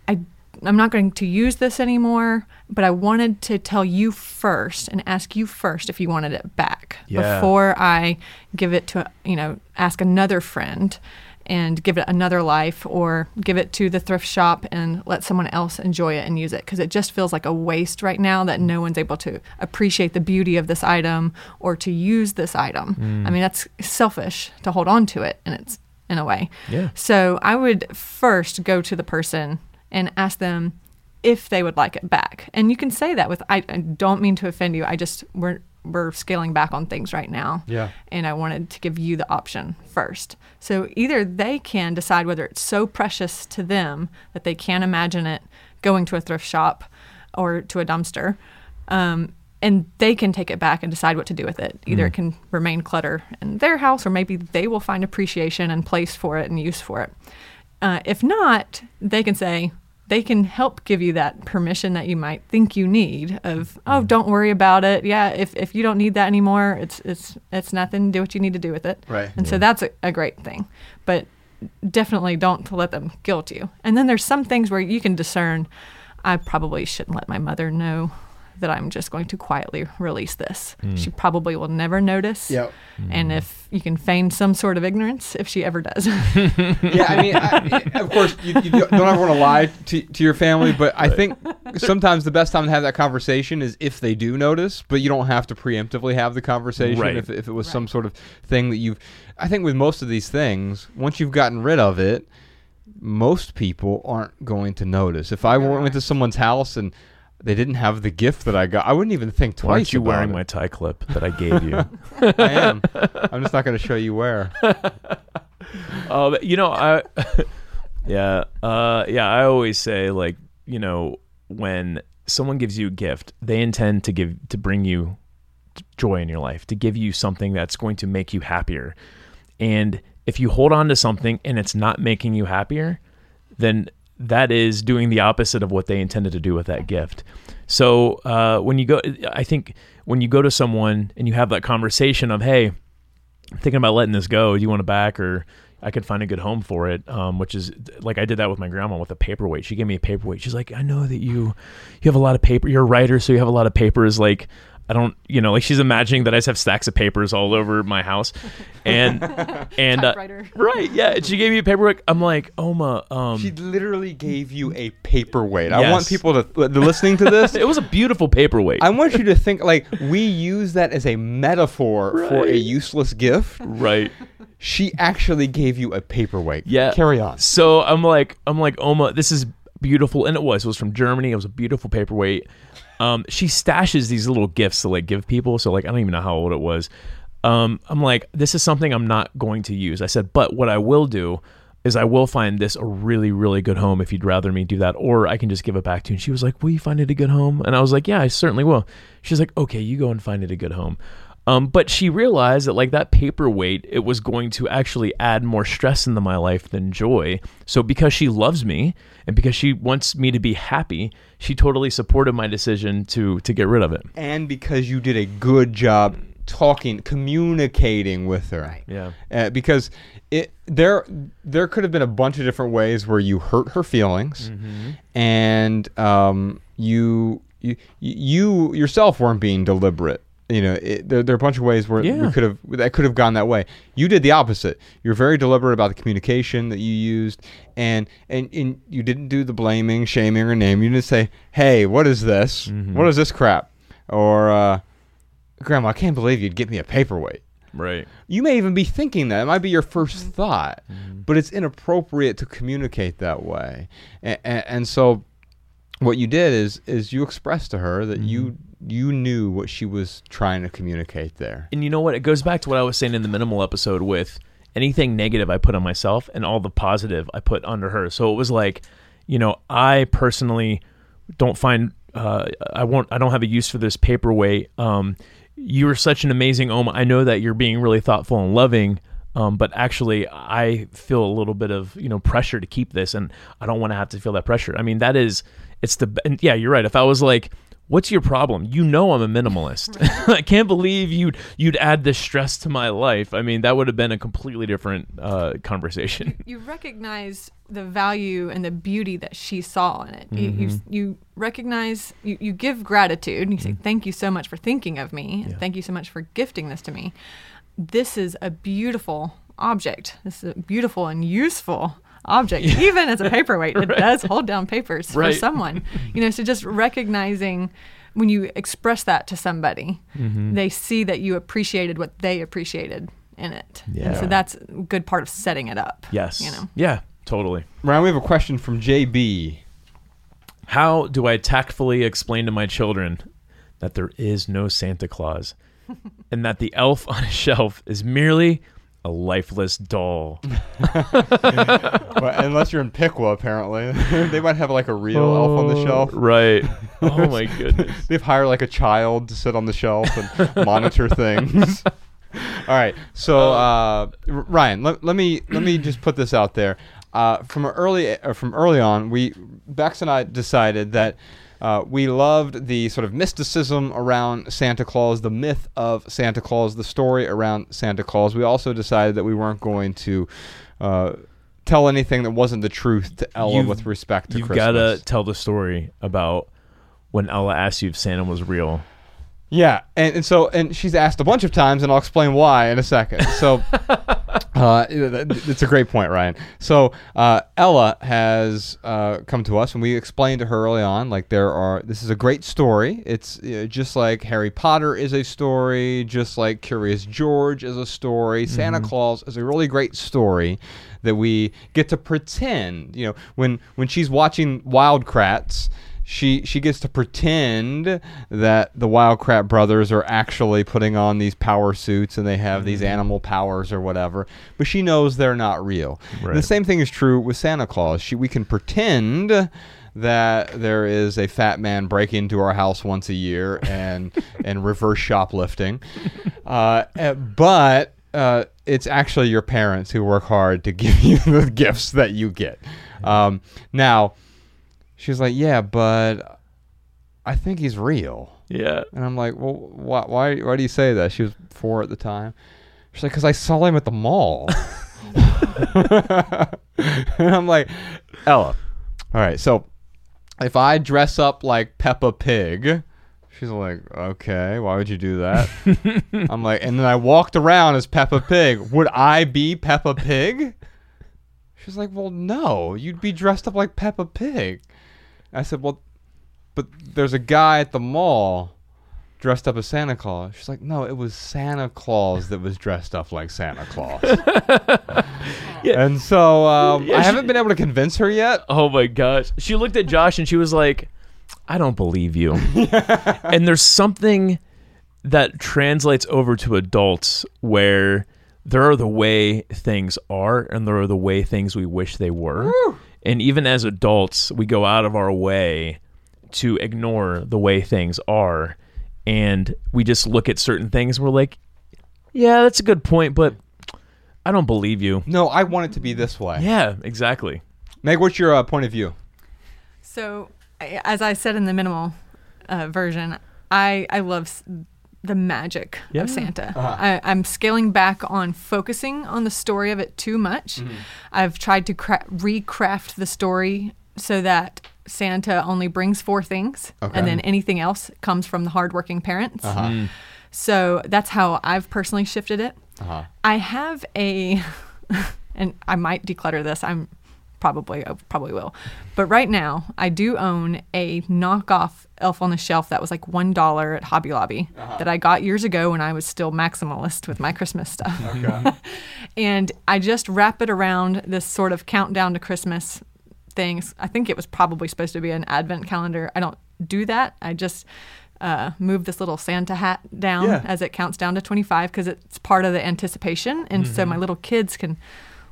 I, I'm not going to use this anymore, but I wanted to tell you first and ask you first if you wanted it back yeah. before I give it to, you know, ask another friend and give it another life, or give it to the thrift shop and let someone else enjoy it and use it, because it just feels like a waste right now that no one's able to appreciate the beauty of this item or to use this item. Mm. I mean, that's selfish to hold on to it, and it's in a way. Yeah. So I would first go to the person and ask them if they would like it back. And you can say that with, I, I don't mean to offend you, I just, we're we're scaling back on things right now. Yeah. And I wanted to give you the option first. So either they can decide whether it's so precious to them that they can't imagine it going to a thrift shop or to a dumpster, um, and they can take it back and decide what to do with it. Either mm. it can remain clutter in their house, or maybe they will find appreciation and place for it and use for it. Uh, if not, they can say, they can help give you that permission that you might think you need of, oh, don't worry about it. Yeah, if if you don't need that anymore, it's it's it's nothing. Do what you need to do with it. Right. And yeah. so that's a, a great thing. But definitely don't let them guilt you. And then there's some things where you can discern, I probably shouldn't let my mother know that I'm just going to quietly release this. Mm. She probably will never notice. Yep. Mm. And if you can feign some sort of ignorance, if she ever does. yeah, I mean, I, of course, you, you don't ever want to lie to, to your family, but I think sometimes the best time to have that conversation is if they do notice, but you don't have to preemptively have the conversation right. if, if it was right. some sort of thing that you've... I think with most of these things, once you've gotten rid of it, most people aren't going to notice. If I went to someone's house and... they didn't have the gift that I got, I wouldn't even think twice. Why aren't you about wearing it? My tie clip that I gave you? I am. I'm just not going to show you where. um, you know, I, yeah, uh, yeah. I always say, like, you know, when someone gives you a gift, they intend to give to bring you joy in your life, to give you something that's going to make you happier, and if you hold on to something and it's not making you happier, then that is doing the opposite of what they intended to do with that gift. So uh, when you go, I think when you go to someone and you have that conversation of, hey, I'm thinking about letting this go. Do you want it back? Or I could find a good home for it, um, which is like I did that with my grandma with a paperweight. She gave me a paperweight. She's like, I know that you you have a lot of paper. You're a writer, so you have a lot of papers. Like, I don't, you know, like she's imagining that I just have stacks of papers all over my house. And, and, uh, right. Yeah. And she gave me a paperweight. I'm like, Oma. Um, she literally gave you a paperweight. Yes. I want people to, the listening to this. It was a beautiful paperweight. I want you to think like we use that as a metaphor right. for a useless gift. Right. She actually gave you a paperweight. Yeah. Carry on. So I'm like, I'm like, Oma, this is beautiful. And it was, it was from Germany. It was a beautiful paperweight. Um, she stashes these little gifts to like give people. So like, I don't even know how old it was. Um, I'm like, this is something I'm not going to use. I said, but what I will do is I will find this a really, really good home if you'd rather me do that, or I can just give it back to you. And she was like, will you find it a good home? And I was like, yeah, I certainly will. She's like, okay, you go and find it a good home. Um, but she realized that like that paperweight, it was going to actually add more stress into my life than joy. So because she loves me and because she wants me to be happy, she totally supported my decision to to get rid of it. And because you did a good job talking, communicating with her. Right. Yeah. Uh, because it there there could have been a bunch of different ways where you hurt her feelings, mm-hmm. and um, you, you you yourself weren't being deliberate. You know, it, there, there are a bunch of ways where yeah. we could have that could have gone that way. You did the opposite. You're very deliberate about the communication that you used, and and, and you didn't do the blaming, shaming, or naming. You didn't say, "Hey, what is this? Mm-hmm. What is this crap?" Or, uh, "Grandma, I can't believe you'd get me a paperweight." Right. You may even be thinking that. It might be your first thought, mm-hmm. but it's inappropriate to communicate that way. And, and, and so, what you did is is you expressed to her that mm-hmm. you. You knew what she was trying to communicate there. And you know what? It goes back to what I was saying in the minimal episode with anything negative I put on myself and all the positive I put under her. So it was like, you know, I personally don't find, uh, I won't, I don't have a use for this paperweight. Um, you are such an amazing Oma. I know that you're being really thoughtful and loving, um, but actually I feel a little bit of, you know, pressure to keep this, and I don't want to have to feel that pressure. I mean, that is, it's the, and yeah, you're right. If I was like, what's your problem? You know I'm a minimalist. I can't believe you'd, you'd add this stress to my life. I mean, that would have been a completely different uh, conversation. You, you recognize the value and the beauty that she saw in it. Mm-hmm. You, you you recognize, you, you give gratitude, and you say, mm-hmm. thank you so much for thinking of me, and yeah. thank you so much for gifting this to me. This is a beautiful object. This is a beautiful and useful object, yeah. even as a paperweight, right. it does hold down papers right. for someone, you know, so just recognizing when you express that to somebody, mm-hmm. they see that you appreciated what they appreciated in it. Yeah. And so that's a good part of setting it up. Yes. You know? Yeah, totally. Ryan, we have a question from J B. How do I tactfully explain to my children that there is no Santa Claus and that the elf on a shelf is merely a lifeless doll? Well, unless you're in Piqua, apparently. They might have like a real oh, elf on the shelf. Right. Oh my goodness. They've hired like a child to sit on the shelf and monitor things. All right. So uh, Ryan, let, let me let me just put this out there. Uh, from early or from early on, we Bex and I decided that Uh, we loved the sort of mysticism around Santa Claus, the myth of Santa Claus, the story around Santa Claus. We also decided that we weren't going to uh, tell anything that wasn't the truth to Ella you've, with respect to you've Christmas. You've got to tell the story about when Ella asked you if Santa was real. Yeah, and, and so and she's asked a bunch of times, and I'll explain why in a second. So uh, it's a great point, Ryan. So uh, Ella has uh, come to us, and we explained to her early on, like there are. This is a great story. It's you know, just like Harry Potter is a story, just like Curious George is a story. Mm-hmm. Santa Claus is a really great story that we get to pretend. You know, when when she's watching Wild Kratts, She she gets to pretend that the Wild Kratts brothers are actually putting on these power suits and they have these animal powers or whatever, but she knows they're not real. Right. The same thing is true with Santa Claus. She, we can pretend that there is a fat man breaking into our house once a year and and reverse shoplifting, uh, but uh, it's actually your parents who work hard to give you the gifts that you get. Um, now, she's like, yeah, but I think he's real. Yeah. And I'm like, well, why, why, why do you say that? She was four at the time. She's like, because I saw him at the mall. And I'm like, Ella, all right, so if I dress up like Peppa Pig, she's like, okay, why would you do that? I'm like, and then I walked around as Peppa Pig, would I be Peppa Pig? She's like, well, no, you'd be dressed up like Peppa Pig. I said, well, but there's a guy at the mall dressed up as Santa Claus. She's like, no, it was Santa Claus that was dressed up like Santa Claus. Yeah. And so um, yeah, she, I haven't been able to convince her yet. Oh, my gosh. She looked at Josh and she was like, I don't believe you. And there's something that translates over to adults where there are the way things are and there are the way things we wish they were. Woo! And even as adults, we go out of our way to ignore the way things are. And we just look at certain things. We're like, yeah, that's a good point, but I don't believe you. No, I want it to be this way. Yeah, exactly. Meg, what's your uh, point of view? So, as I said in the minimal uh, version, I, I love the magic yeah. of Santa. Uh-huh. I, I'm scaling back on focusing on the story of it too much. Mm-hmm. I've tried to cra- recraft the story so that Santa only brings four things, okay. and then anything else comes from the hardworking parents. Uh-huh. Mm. So that's how I've personally shifted it. Uh-huh. I have a, and I might declutter this. I'm probably, I probably will. But right now, I do own a knockoff Elf on a Shelf that was like one dollar at Hobby Lobby uh-huh. that I got years ago when I was still maximalist with my Christmas stuff. Okay. And I just wrap it around this sort of countdown to Christmas things. I think it was probably supposed to be an advent calendar. I don't do that. I just uh, move this little Santa hat down yeah. as it counts down to twenty-five because it's part of the anticipation. And mm-hmm. so my little kids can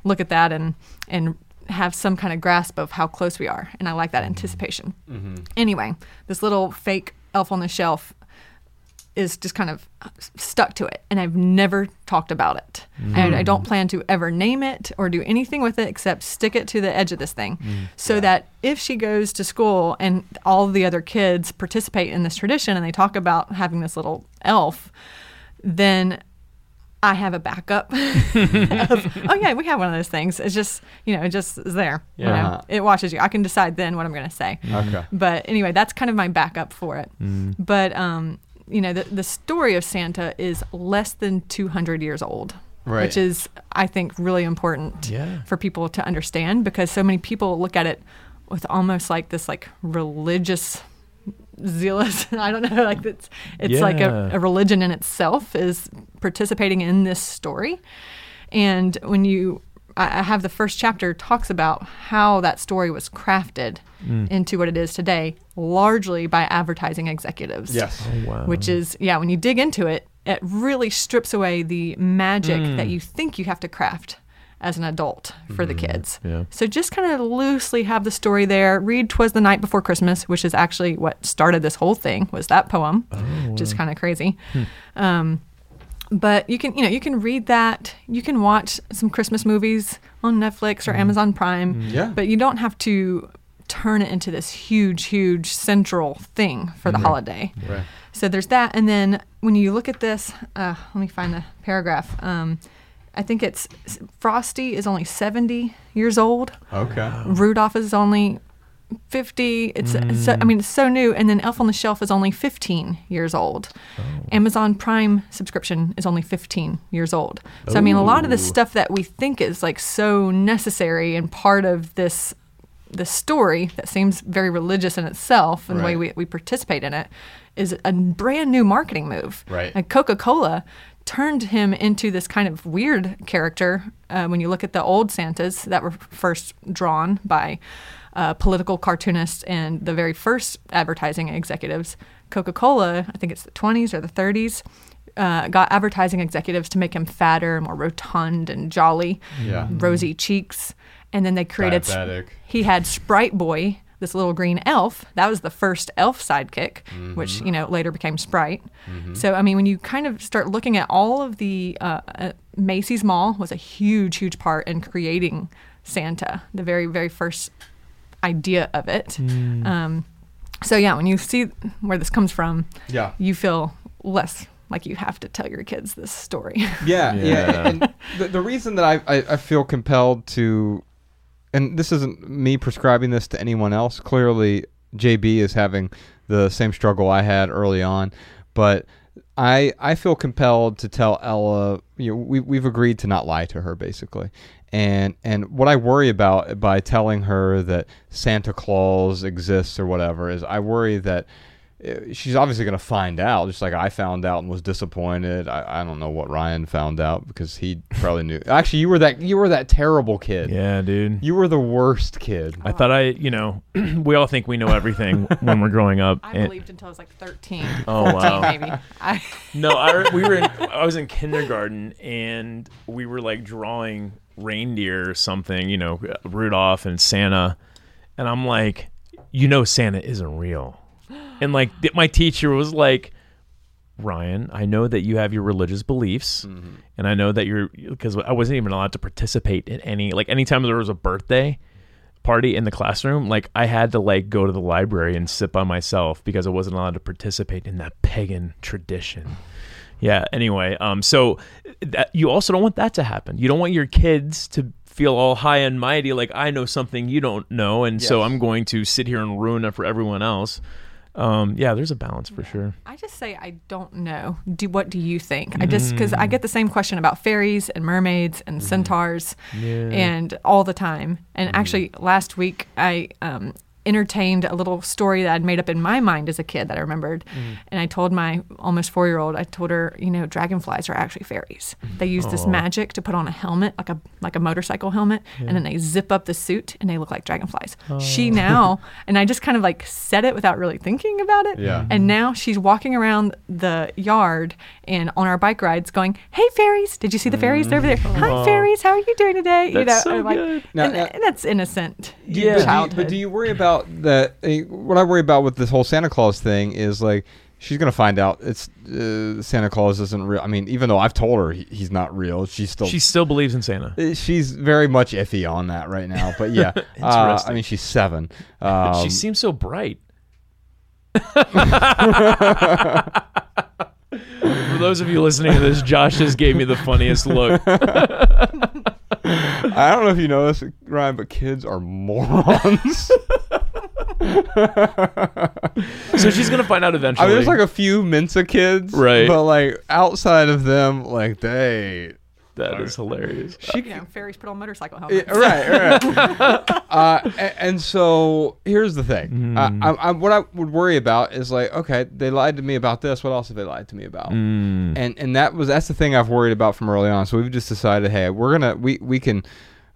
look at that and, and have some kind of grasp of how close we are. And I like that anticipation. Mm-hmm. Anyway, this little fake Elf on the Shelf is just kind of stuck to it. And I've never talked about it. Mm. And I don't plan to ever name it or do anything with it except stick it to the edge of this thing. Mm. So yeah. that if she goes to school and all the other kids participate in this tradition and they talk about having this little elf, then I have a backup of, oh yeah, we have one of those things. It's just, you know, it just is there. Yeah. You know, it watches you. I can decide then what I'm going to say. Okay. But anyway, that's kind of my backup for it. Mm. But, um, you know, the, the story of Santa is less than two hundred years old, right. which is, I think, really important yeah. for people to understand because so many people look at it with almost like this like religious zealous. I don't know. Like it's it's yeah. like a, a religion in itself is participating in this story. And when you, I, I have the first chapter talks about how that story was crafted mm. into what it is today, largely by advertising executives. Yes. Oh, wow. Which is, yeah, when you dig into it, it really strips away the magic mm. that you think you have to craft as an adult for mm. the kids. Yeah. So just kind of loosely have the story there. Read 'Twas the Night Before Christmas, which is actually what started this whole thing, was that poem, oh, wow. which is kind of crazy. Hmm. Um, but you can, you know, you can read that. You can watch some Christmas movies on Netflix or mm. Amazon Prime. Yeah. But you don't have to turn it into this huge, huge central thing for the right. holiday. Right. So there's that. And then when you look at this, uh, let me find the paragraph. Um, I think it's Frosty is only seventy years old. Okay. Rudolph is only fifty. It's, mm. it's so, I mean, it's so new. And then Elf on the Shelf is only fifteen years old. Oh. Amazon Prime subscription is only fifteen years old. So, ooh. I mean, a lot of the stuff that we think is like so necessary and part of this this story that seems very religious in itself and right. the way we, we participate in it is a brand new marketing move. Right. Like Coca-Cola turned him into this kind of weird character uh, when you look at the old Santas that were first drawn by uh, political cartoonists and the very first advertising executives. Coca-Cola, I think it's the twenties or the thirties, uh, got advertising executives to make him fatter, more rotund and jolly, yeah. rosy cheeks. And then they created... Diabetic. He had Sprite Boy, this little green elf. That was the first elf sidekick, mm-hmm. which, you know, later became Sprite. Mm-hmm. So, I mean, when you kind of start looking at all of the uh, uh, Macy's Mall was a huge, huge part in creating Santa, the very, very first idea of it. Mm. Um, so, yeah, when you see where this comes from, yeah. you feel less like you have to tell your kids this story. Yeah, yeah. yeah. And the, the reason that I, I, I feel compelled to, and this isn't me prescribing this to anyone else, clearly J B is having the same struggle I had early on, but I I feel compelled to tell Ella, you know, we, we've agreed to not lie to her, basically. And and what I worry about by telling her that Santa Claus exists or whatever is I worry that she's obviously going to find out, just like I found out and was disappointed. I, I don't know what Ryan found out because he probably knew. Actually, you were that you were that terrible kid. Yeah, dude. You were the worst kid. I oh. thought I, you know, we all think we know everything when we're growing up. I and, believed until I was like thirteen. Oh, wow. Maybe. I- no, I, we were in, I was in kindergarten and we were like drawing reindeer or something, you know, Rudolph and Santa. And I'm like, you know, Santa isn't real. And, like, th- my teacher was like, Ryan, I know that you have your religious beliefs, mm-hmm. and I know that you're, because I wasn't even allowed to participate in any, like, anytime there was a birthday party in the classroom, like, I had to, like, go to the library and sit by myself because I wasn't allowed to participate in that pagan tradition. Yeah, anyway, um, so that, you also don't want that to happen. You don't want your kids to feel all high and mighty, like, I know something you don't know, and yes. so I'm going to sit here and ruin it for everyone else. Um, yeah, there's a balance for sure. I just say I don't know. Do what do you think? I just because I get the same question about fairies and mermaids and centaurs, yeah. and all the time. And mm. actually, last week I um, entertained a little story that I'd made up in my mind as a kid that I remembered. Mm. And I told my almost four-year-old, I told her, you know, dragonflies are actually fairies. They use Aww. this magic to put on a helmet, like a like a motorcycle helmet, yeah. and then they zip up the suit and they look like dragonflies. Oh. She now, and I just kind of like said it without really thinking about it. Yeah. And now she's walking around the yard and on our bike rides going, hey, fairies, did you see the fairies? Mm. They're over there. Hi, Aww. fairies, how are you doing today? That's you know, so like, good. Now, and, now, and that's innocent yeah. childhood. But do you, but do you worry about that? What I worry about with this whole Santa Claus thing is like she's gonna find out it's uh, Santa Claus isn't real. I mean, even though I've told her he, he's not real, she still she still believes in Santa. She's very much iffy on that right now. But yeah, uh, I mean, she's seven. Um, she seems so bright. For those of you listening to this, Josh just gave me the funniest look. I don't know if you know this, Ryan, but kids are morons. So she's gonna find out eventually. I mean, there's like a few Mensa kids, right? But like outside of them, like they. That are, is hilarious. She, you know, fairies put on motorcycle helmets. Yeah, right, right. uh, and, and so here's the thing. Mm. Uh, I, I, what I would worry about is like, okay, they lied to me about this. What else have they lied to me about? Mm. And and that was that's the thing I've worried about from early on. So we've just decided, hey, we're gonna we we can.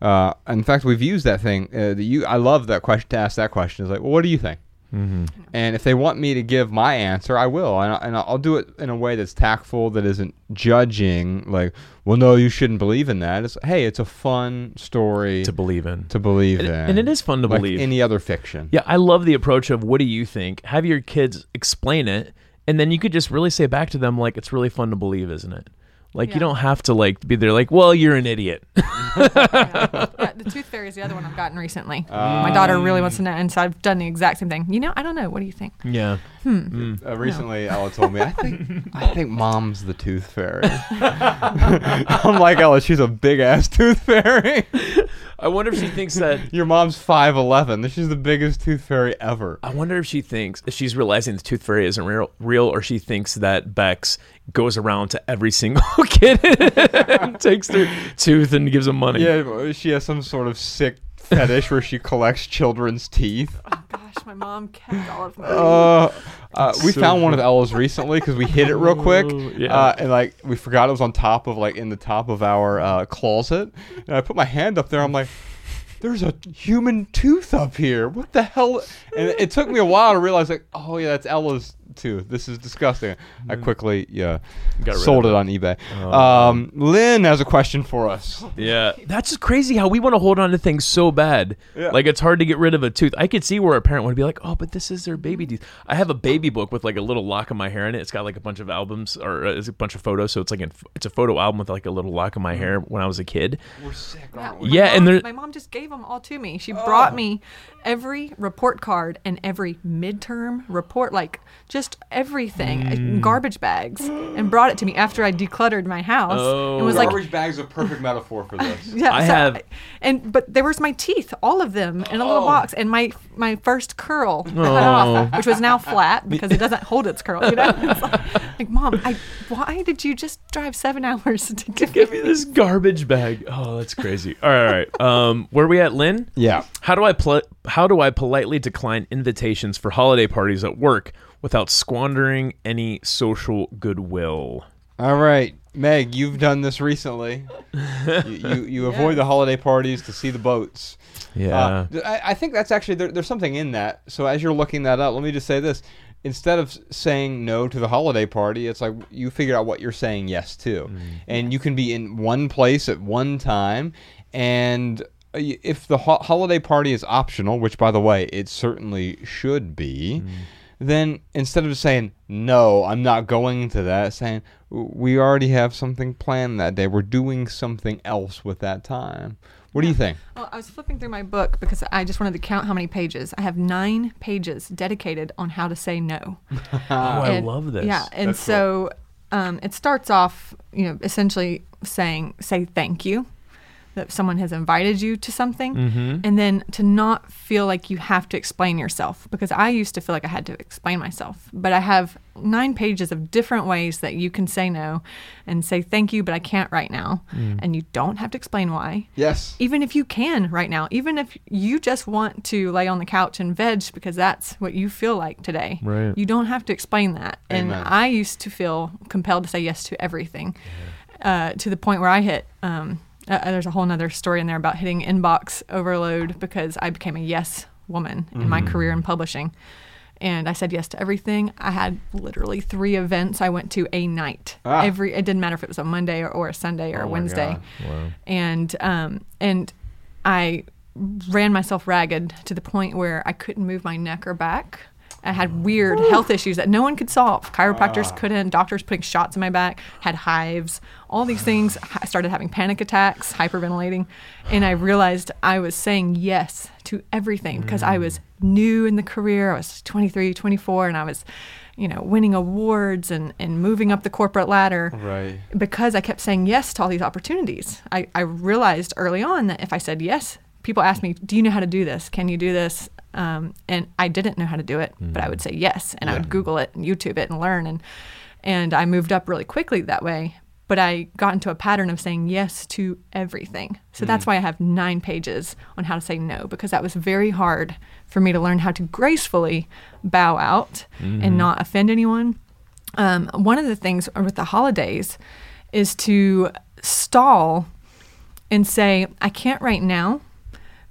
Uh, in fact, we've used that thing. Uh, that you, I love that question to ask that question. It's like, well, what do you think? Mm-hmm. And if they want me to give my answer, I will, and, I, and I'll do it in a way that's tactful, that isn't judging. Like, well, no, you shouldn't believe in that. It's hey, it's a fun story to believe in, to believe and, in, and it is fun to like believe any other fiction. Yeah, I love the approach of what do you think? Have your kids explain it, and then you could just really say back to them like, it's really fun to believe, isn't it? Like, yeah. you don't have to, like, be there like, well, you're an idiot. yeah. Yeah, the tooth fairy is the other one I've gotten recently. Um, My daughter really wants to know, and so I've done the exact same thing. You know, I don't know. What do you think? Yeah. Hmm. Mm. Uh, recently, no. Ella told me, I think I think Mom's the tooth fairy. I'm like, Ella, she's a big-ass tooth fairy. I wonder if she thinks that... Your mom's five eleven. She's the biggest tooth fairy ever. I wonder if she thinks, if she's realizing the tooth fairy isn't real, real or she thinks that Bex goes around to every single kid and takes their tooth and gives them money. Yeah, she has some sort of sick fetish where she collects children's teeth. Oh gosh, my mom kept all of them. Uh, uh, we so found cool. one of Ella's recently because we hid it real quick, yeah. uh, and like we forgot it was on top of like in the top of our uh, closet. And I put my hand up there. I'm like, there's a human tooth up here. What the hell? And it took me a while to realize, like, oh yeah, that's Ella's too. This is disgusting. I quickly yeah Got sold it on eBay. Oh. Um, Lynn has a question for us. Yeah, that's crazy how we want to hold on to things so bad. Yeah. Like it's hard to get rid of a tooth. I could see where a parent would be like, oh, but this is their baby teeth. I have a baby book with like a little lock of my hair in it. It's got like a bunch of albums or uh, it's a bunch of photos. So it's like a, it's a photo album with like a little lock of my hair when I was a kid. We're sick. Yeah, we? yeah mom, and my mom just gave them all to me. She oh. brought me every report card and every midterm report, like just everything, mm. garbage bags, and brought it to me after I decluttered my house. Oh. It was garbage like, bags are a perfect metaphor for this. Yeah, I so, have, and but there was my teeth, all of them, in a little oh. box, and my my first curl oh. cut off, which was now flat because it doesn't hold its curl. You know, it's like, like mom, I, why did you just drive seven hours to, to give me this garbage bag? Oh, that's crazy. All right, all right. Um, where are we at, Lynn? Yeah. How do I play? How do I politely decline invitations for holiday parties at work without squandering any social goodwill? All right, Meg, you've done this recently. you you, you avoid yeah. the holiday parties to see the boats. Yeah. Uh, I, I think that's actually, there, there's something in that. So as you're looking that up, let me just say this. Instead of saying no to the holiday party, it's like you figure out what you're saying yes to. Mm. And you can be in one place at one time, and if the ho- holiday party is optional, which, by the way, it certainly should be, mm. then instead of saying, no, I'm not going to that, saying, we already have something planned that day. We're doing something else with that time. What do you think? Well, I was flipping through my book because I just wanted to count how many pages. I have nine pages dedicated on how to say no. oh, and, I love this. Yeah, and That's so cool. um, it starts off, you know, essentially saying, say thank you. That someone has invited you to something, mm-hmm. and then to not feel like you have to explain yourself, because I used to feel like I had to explain myself. But I have nine pages of different ways that you can say no and say thank you, but I can't right now. Mm. And you don't have to explain why. Yes. Even if you can right now, even if you just want to lay on the couch and veg because that's what you feel like today, right. you don't have to explain that. Amen. And I used to feel compelled to say yes to everything, yeah. uh, to the point where I hit... Um, Uh, there's a whole nother story in there about hitting inbox overload because I became a yes woman mm-hmm. in my career in publishing. And I said yes to everything. I had literally three events I went to a night. Ah. Every It didn't matter if it was a Monday or, or a Sunday or oh a Wednesday. Wow. And um, and I ran myself ragged to the point where I couldn't move my neck or back. I had weird Ooh. health issues that no one could solve. Chiropractors ah. couldn't. Doctors putting shots in my back. Had hives. All these things. I started having panic attacks, hyperventilating. And I realized I was saying yes to everything because mm. I was new in the career. I was twenty-three, twenty-four, and I was, you know, winning awards and, and moving up the corporate ladder. Right. Because I kept saying yes to all these opportunities. I, I realized early on that if I said yes, people asked me, do you know how to do this? Can you do this? Um, and I didn't know how to do it, mm. but I would say yes, and yeah. I would Google it and YouTube it and learn, and and I moved up really quickly that way. But I got into a pattern of saying yes to everything. So mm. that's why I have nine pages on how to say no, because that was very hard for me to learn how to gracefully bow out mm. and not offend anyone. Um, one of the things with the holidays is to stall and say, I can't right now,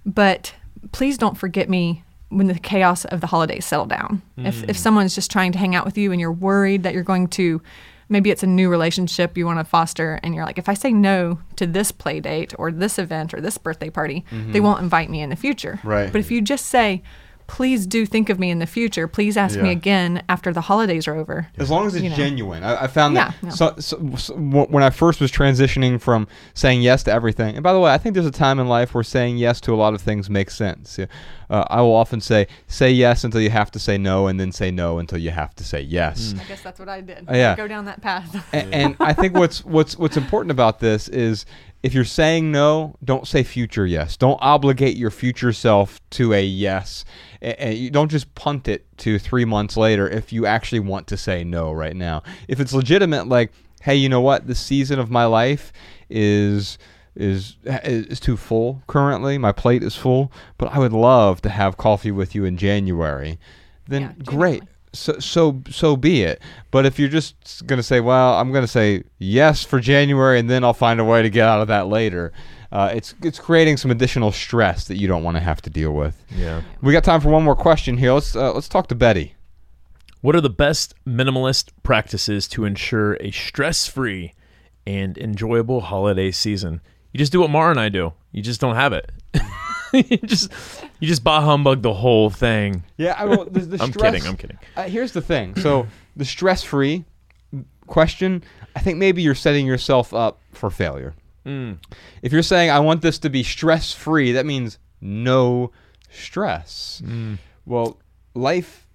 but please don't forget me when the chaos of the holidays settle down. Mm. If if someone's just trying to hang out with you and you're worried that you're going to, maybe it's a new relationship you want to foster, and you're like, if I say no to this play date or this event or this birthday party, mm-hmm. they won't invite me in the future. Right. But if you just say, please do think of me in the future. Please ask yeah. me again after the holidays are over. As long as it's you know. genuine. I, I found yeah, that no. so, so, so when I first was transitioning from saying yes to everything, and by the way, I think there's a time in life where saying yes to a lot of things makes sense. Yeah. Uh, I will often say, say yes until you have to say no, and then say no until you have to say yes. Mm. I guess that's what I did. Uh, yeah. I go down that path. and, and I think what's what's what's important about this is, if you're saying no, don't say future yes. Don't obligate your future self to a yes. And you don't just punt it to three months later if you actually want to say no right now. If it's legitimate, like, hey, you know what? The season of my life is... Is is too full currently. My plate is full, but I would love to have coffee with you in January. Then yeah, great, so so so be it. But if you're just gonna say, well, I'm gonna say yes for January, and then I'll find a way to get out of that later. Uh, it's it's creating some additional stress that you don't want to have to deal with. Yeah, we got time for one more question here. Let's uh, let's talk to Betty. What are the best minimalist practices to ensure a stress-free and enjoyable holiday season? You just do what Mara and I do. You just don't have it. you just you just bah humbug the whole thing. Yeah, I will. The, the I'm stress, kidding. I'm kidding. Uh, here's the thing. So the stress-free question, I think maybe you're setting yourself up for failure. Mm. If you're saying, I want this to be stress-free, that means no stress. Mm. Well, life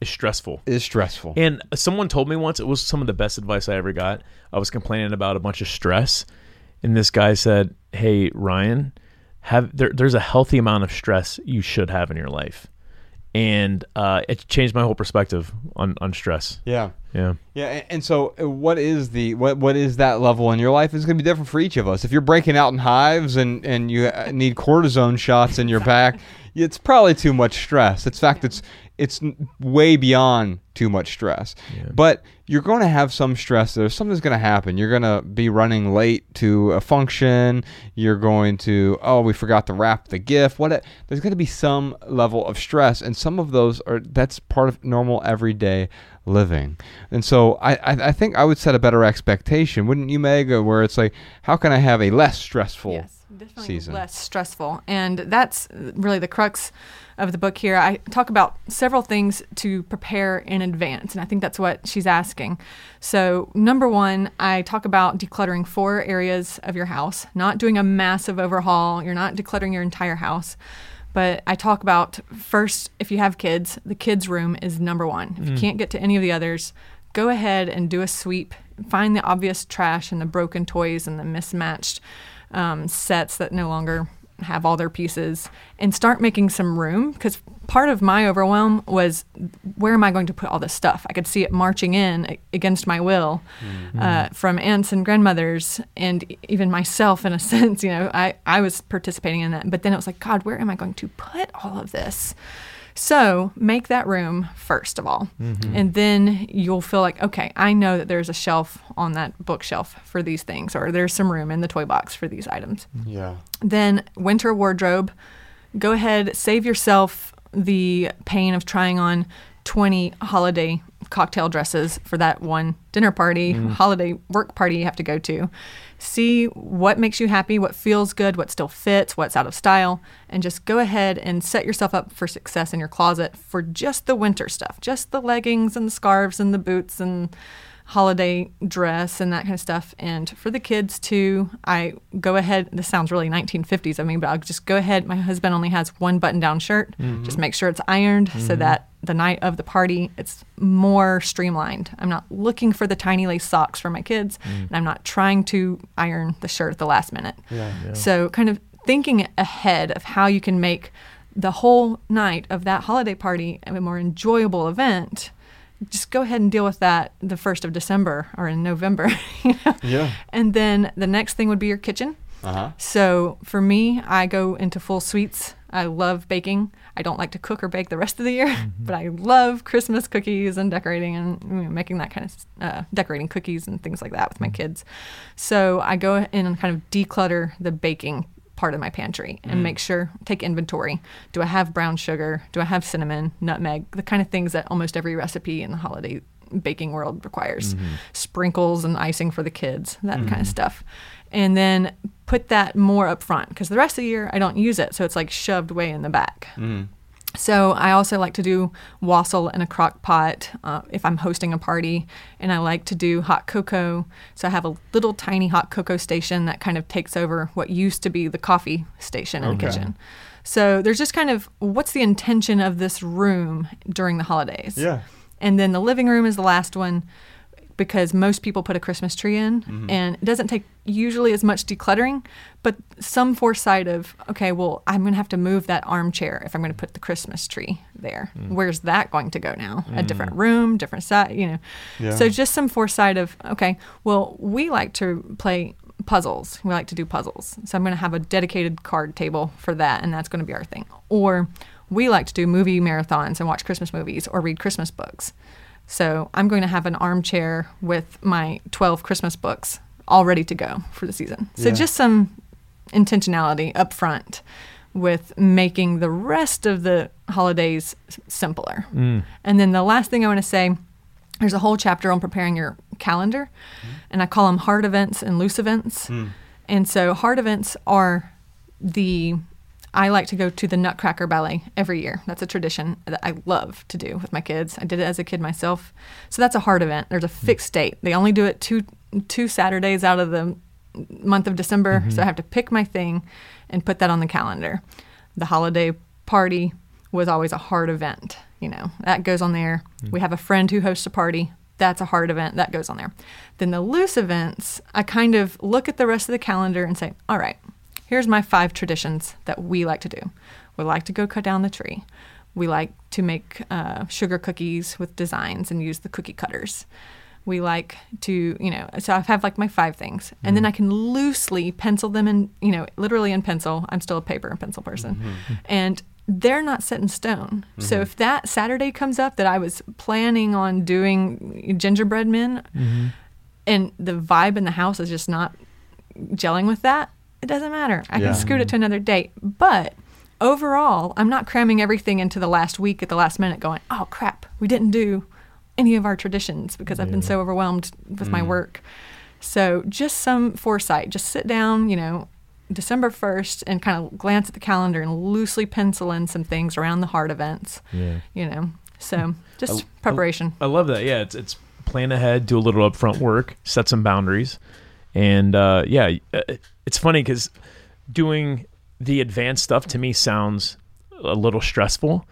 is stressful. Is stressful. And someone told me once, it was some of the best advice I ever got. I was complaining about a bunch of stress, and this guy said, hey, Ryan, have there, there's a healthy amount of stress you should have in your life. And uh, it changed my whole perspective on, on stress. Yeah. Yeah. Yeah. And, and so what is the what what is that level in your life? It's going to be different for each of us. If you're breaking out in hives and, and you need cortisone shots in your back, it's probably too much stress. In fact, it's it's way beyond too much stress. Yeah. But you're going to have some stress there. Something's going to happen. You're going to be running late to a function. You're going to, oh, we forgot to wrap the gift. What? A, there's going to be some level of stress. And some of those are, that's part of normal everyday living. And so I, I, I think I would set a better expectation. Wouldn't you, Meg? Where it's like, how can I have a less stressful yes, definitely season? Less stressful. And that's really the crux of the book here. I talk about several things to prepare in advance, and I think that's what she's asking. So number one, I talk about decluttering four areas of your house, not doing a massive overhaul. You're not decluttering your entire house. But I talk about first, if you have kids, the kids' room is number one. If mm. you can't get to any of the others, go ahead and do a sweep. Find the obvious trash and the broken toys and the mismatched um, sets that no longer have all their pieces, and start making some room, because part of my overwhelm was, where am I going to put all this stuff? I could see it marching in against my will mm-hmm. uh, from aunts and grandmothers and even myself in a sense. You know, I, I was participating in that, but then it was like, God, where am I going to put all of this? So make that room first of all, mm-hmm. and then you'll feel like, okay, I know that there's a shelf on that bookshelf for these things, or there's some room in the toy box for these items. Yeah. Then winter wardrobe, go ahead, save yourself the pain of trying on twenty holiday cocktail dresses for that one dinner party, mm. holiday work party you have to go to. See what makes you happy, what feels good, what still fits, what's out of style, and just go ahead and set yourself up for success in your closet for just the winter stuff, just the leggings and the scarves and the boots and holiday dress and that kind of stuff. And for the kids too, I go ahead, this sounds really nineteen fifties of me, but I'll just go ahead, my husband only has one button-down shirt, mm-hmm. just make sure it's ironed mm-hmm. so that the night of the party it's more streamlined. I'm not looking for the tiny lace socks for my kids, mm. and I'm not trying to iron the shirt at the last minute. Yeah, yeah. So kind of thinking ahead of how you can make the whole night of that holiday party a more enjoyable event. Just go ahead and deal with that the first of December or in November. You know? Yeah. And then the next thing would be your kitchen. Uh-huh. So for me, I go into full sweets. I love baking. I don't like to cook or bake the rest of the year, mm-hmm. but I love Christmas cookies and decorating and you know, making that kind of uh, decorating cookies and things like that with mm-hmm. my kids. So I go in and kind of declutter the baking part of my pantry and mm. make sure, take inventory. Do I have brown sugar? Do I have cinnamon, nutmeg? The kind of things that almost every recipe in the holiday baking world requires. Mm-hmm. Sprinkles and icing for the kids, that mm-hmm. kind of stuff. And then put that more up front because the rest of the year I don't use it. So it's like shoved way in the back. Mm. So I also like to do wassail in a crock pot uh, if I'm hosting a party, and I like to do hot cocoa. So I have a little tiny hot cocoa station that kind of takes over what used to be the coffee station in okay. the kitchen. So there's just kind of what's the intention of this room during the holidays. Yeah. And then the living room is the last one, because most people put a Christmas tree in mm-hmm. and it doesn't take usually as much decluttering, but some foresight of, okay, well, I'm going to have to move that armchair if I'm going to put the Christmas tree there. Mm. Where's that going to go now? Mm. A different room, different side, you know. Yeah. So just some foresight of, okay, well, we like to play puzzles. We like to do puzzles. So I'm going to have a dedicated card table for that, and that's going to be our thing. Or we like to do movie marathons and watch Christmas movies or read Christmas books. So I'm going to have an armchair with my twelve Christmas books all ready to go for the season. So yeah. just some intentionality up front with making the rest of the holidays simpler. Mm. And then the last thing I want to say, there's a whole chapter on preparing your calendar, mm. and I call them hard events and loose events. Mm. And so hard events are the, I like to go to the Nutcracker Ballet every year. That's a tradition that I love to do with my kids. I did it as a kid myself. So that's a hard event. There's a fixed date. They only do it two two Saturdays out of the month of December. Mm-hmm. So I have to pick my thing and put that on the calendar. The holiday party was always a hard event. You know, that goes on there. Mm-hmm. We have a friend who hosts a party. That's a hard event. That goes on there. Then the loose events, I kind of look at the rest of the calendar and say, all right, here's my five traditions that we like to do. We like to go cut down the tree. We like to make uh, sugar cookies with designs and use the cookie cutters. We like to, you know, so I have like my five things. And mm-hmm. then I can loosely pencil them in, you know, literally in pencil. I'm still a paper and pencil person. Mm-hmm. And they're not set in stone. Mm-hmm. So if that Saturday comes up that I was planning on doing gingerbread men, mm-hmm. and the vibe in the house is just not gelling with that, it doesn't matter. I yeah. can scoot it to another date. But overall, I'm not cramming everything into the last week at the last minute going, oh, crap, we didn't do any of our traditions because yeah. I've been so overwhelmed with mm. my work. So just some foresight. Just sit down, you know, December first and kind of glance at the calendar and loosely pencil in some things around the heart events, yeah. you know. So just I, preparation. I, I love that. Yeah, it's, it's plan ahead, do a little upfront work, set some boundaries. And, uh, yeah, it's funny because doing the advanced stuff to me sounds a little stressful,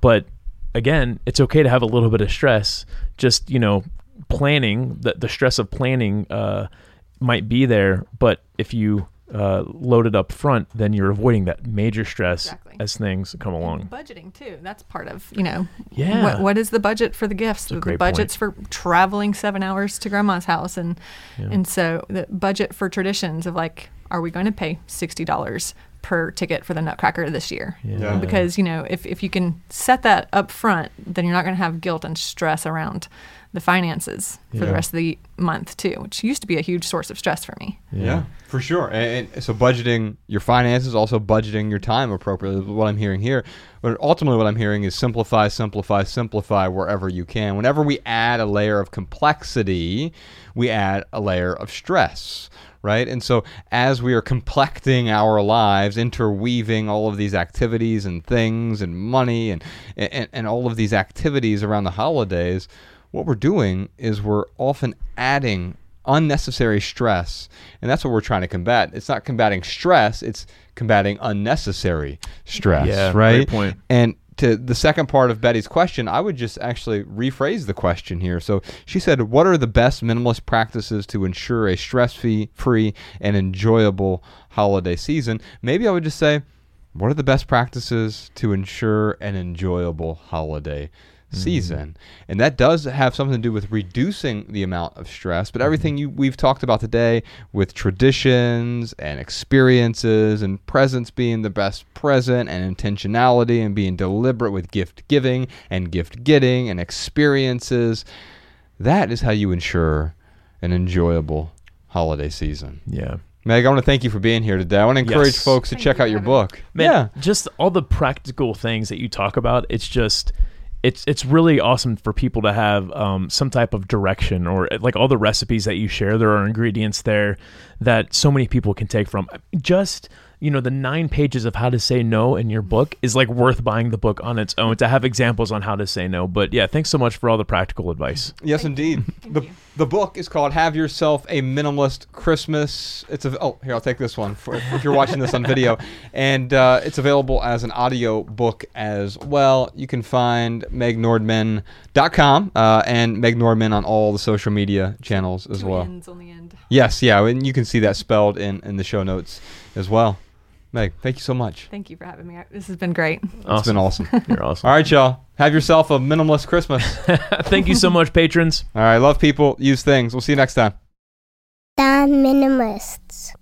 but again, it's okay to have a little bit of stress. Just, you know, planning, the, the stress of planning uh, might be there, but if you uh, load it up front, then you're avoiding that major stress exactly. as things come along. And budgeting, too. That's part of, you know, yeah. what, what is the budget for the gifts? The budget's point. For traveling seven hours to grandma's house. And, yeah. and so the budget for traditions of like, are we going to pay sixty dollars per ticket for the Nutcracker this year? Yeah. Because, you know, if, if you can set that up front, then you're not going to have guilt and stress around the finances for yeah. the rest of the month too, which used to be a huge source of stress for me. Yeah, yeah for sure. And, and so budgeting your finances, also budgeting your time appropriately is what I'm hearing here. But ultimately what I'm hearing is simplify, simplify, simplify wherever you can. Whenever we add a layer of complexity, we add a layer of stress. Right? And so as we are complecting our lives, interweaving all of these activities and things and money and, and, and all of these activities around the holidays, what we're doing is we're often adding unnecessary stress, and that's what we're trying to combat. It's not combating stress, it's combating unnecessary stress, yeah, right? Great point. And to the second part of Betty's question, I would just actually rephrase the question here. So she said, what are the best minimalist practices to ensure a stress-free and enjoyable holiday season? Maybe I would just say, what are the best practices to ensure an enjoyable holiday season? Mm. And that does have something to do with reducing the amount of stress, but everything you we've talked about today with traditions and experiences and presents being the best present and intentionality and being deliberate with gift giving and gift getting and experiences, that is how you ensure an enjoyable holiday season. Yeah. Meg, I want to thank you for being here today. I want to encourage yes. folks to thank check you out your having. book. Man, yeah. just all the practical things that you talk about, it's just... It's it's really awesome for people to have um, some type of direction, or like all the recipes that you share, there are ingredients there that so many people can take from. Just, you know, the nine pages of how to say no in your book is like worth buying the book on its own to have examples on how to say no. But yeah, thanks so much for all the practical advice. Yes, Thank indeed. The, the book is called Have Yourself a Minimalist Christmas. It's a, oh, here, I'll take this one for, if you're watching this on video. And uh, it's available as an audio book as well. You can find meg nordmann dot com uh, and Meg Nordmann on all the social media channels as Two well. Ends on the end. Yes, yeah, and you can see that spelled in, in the show notes as well. Meg, thank you so much. Thank you for having me. This has been great. Awesome. It's been awesome. You're awesome. All right, y'all. Have yourself a minimalist Christmas. Thank you so much, patrons. All right. Love people. Use things. We'll see you next time. The Minimalists.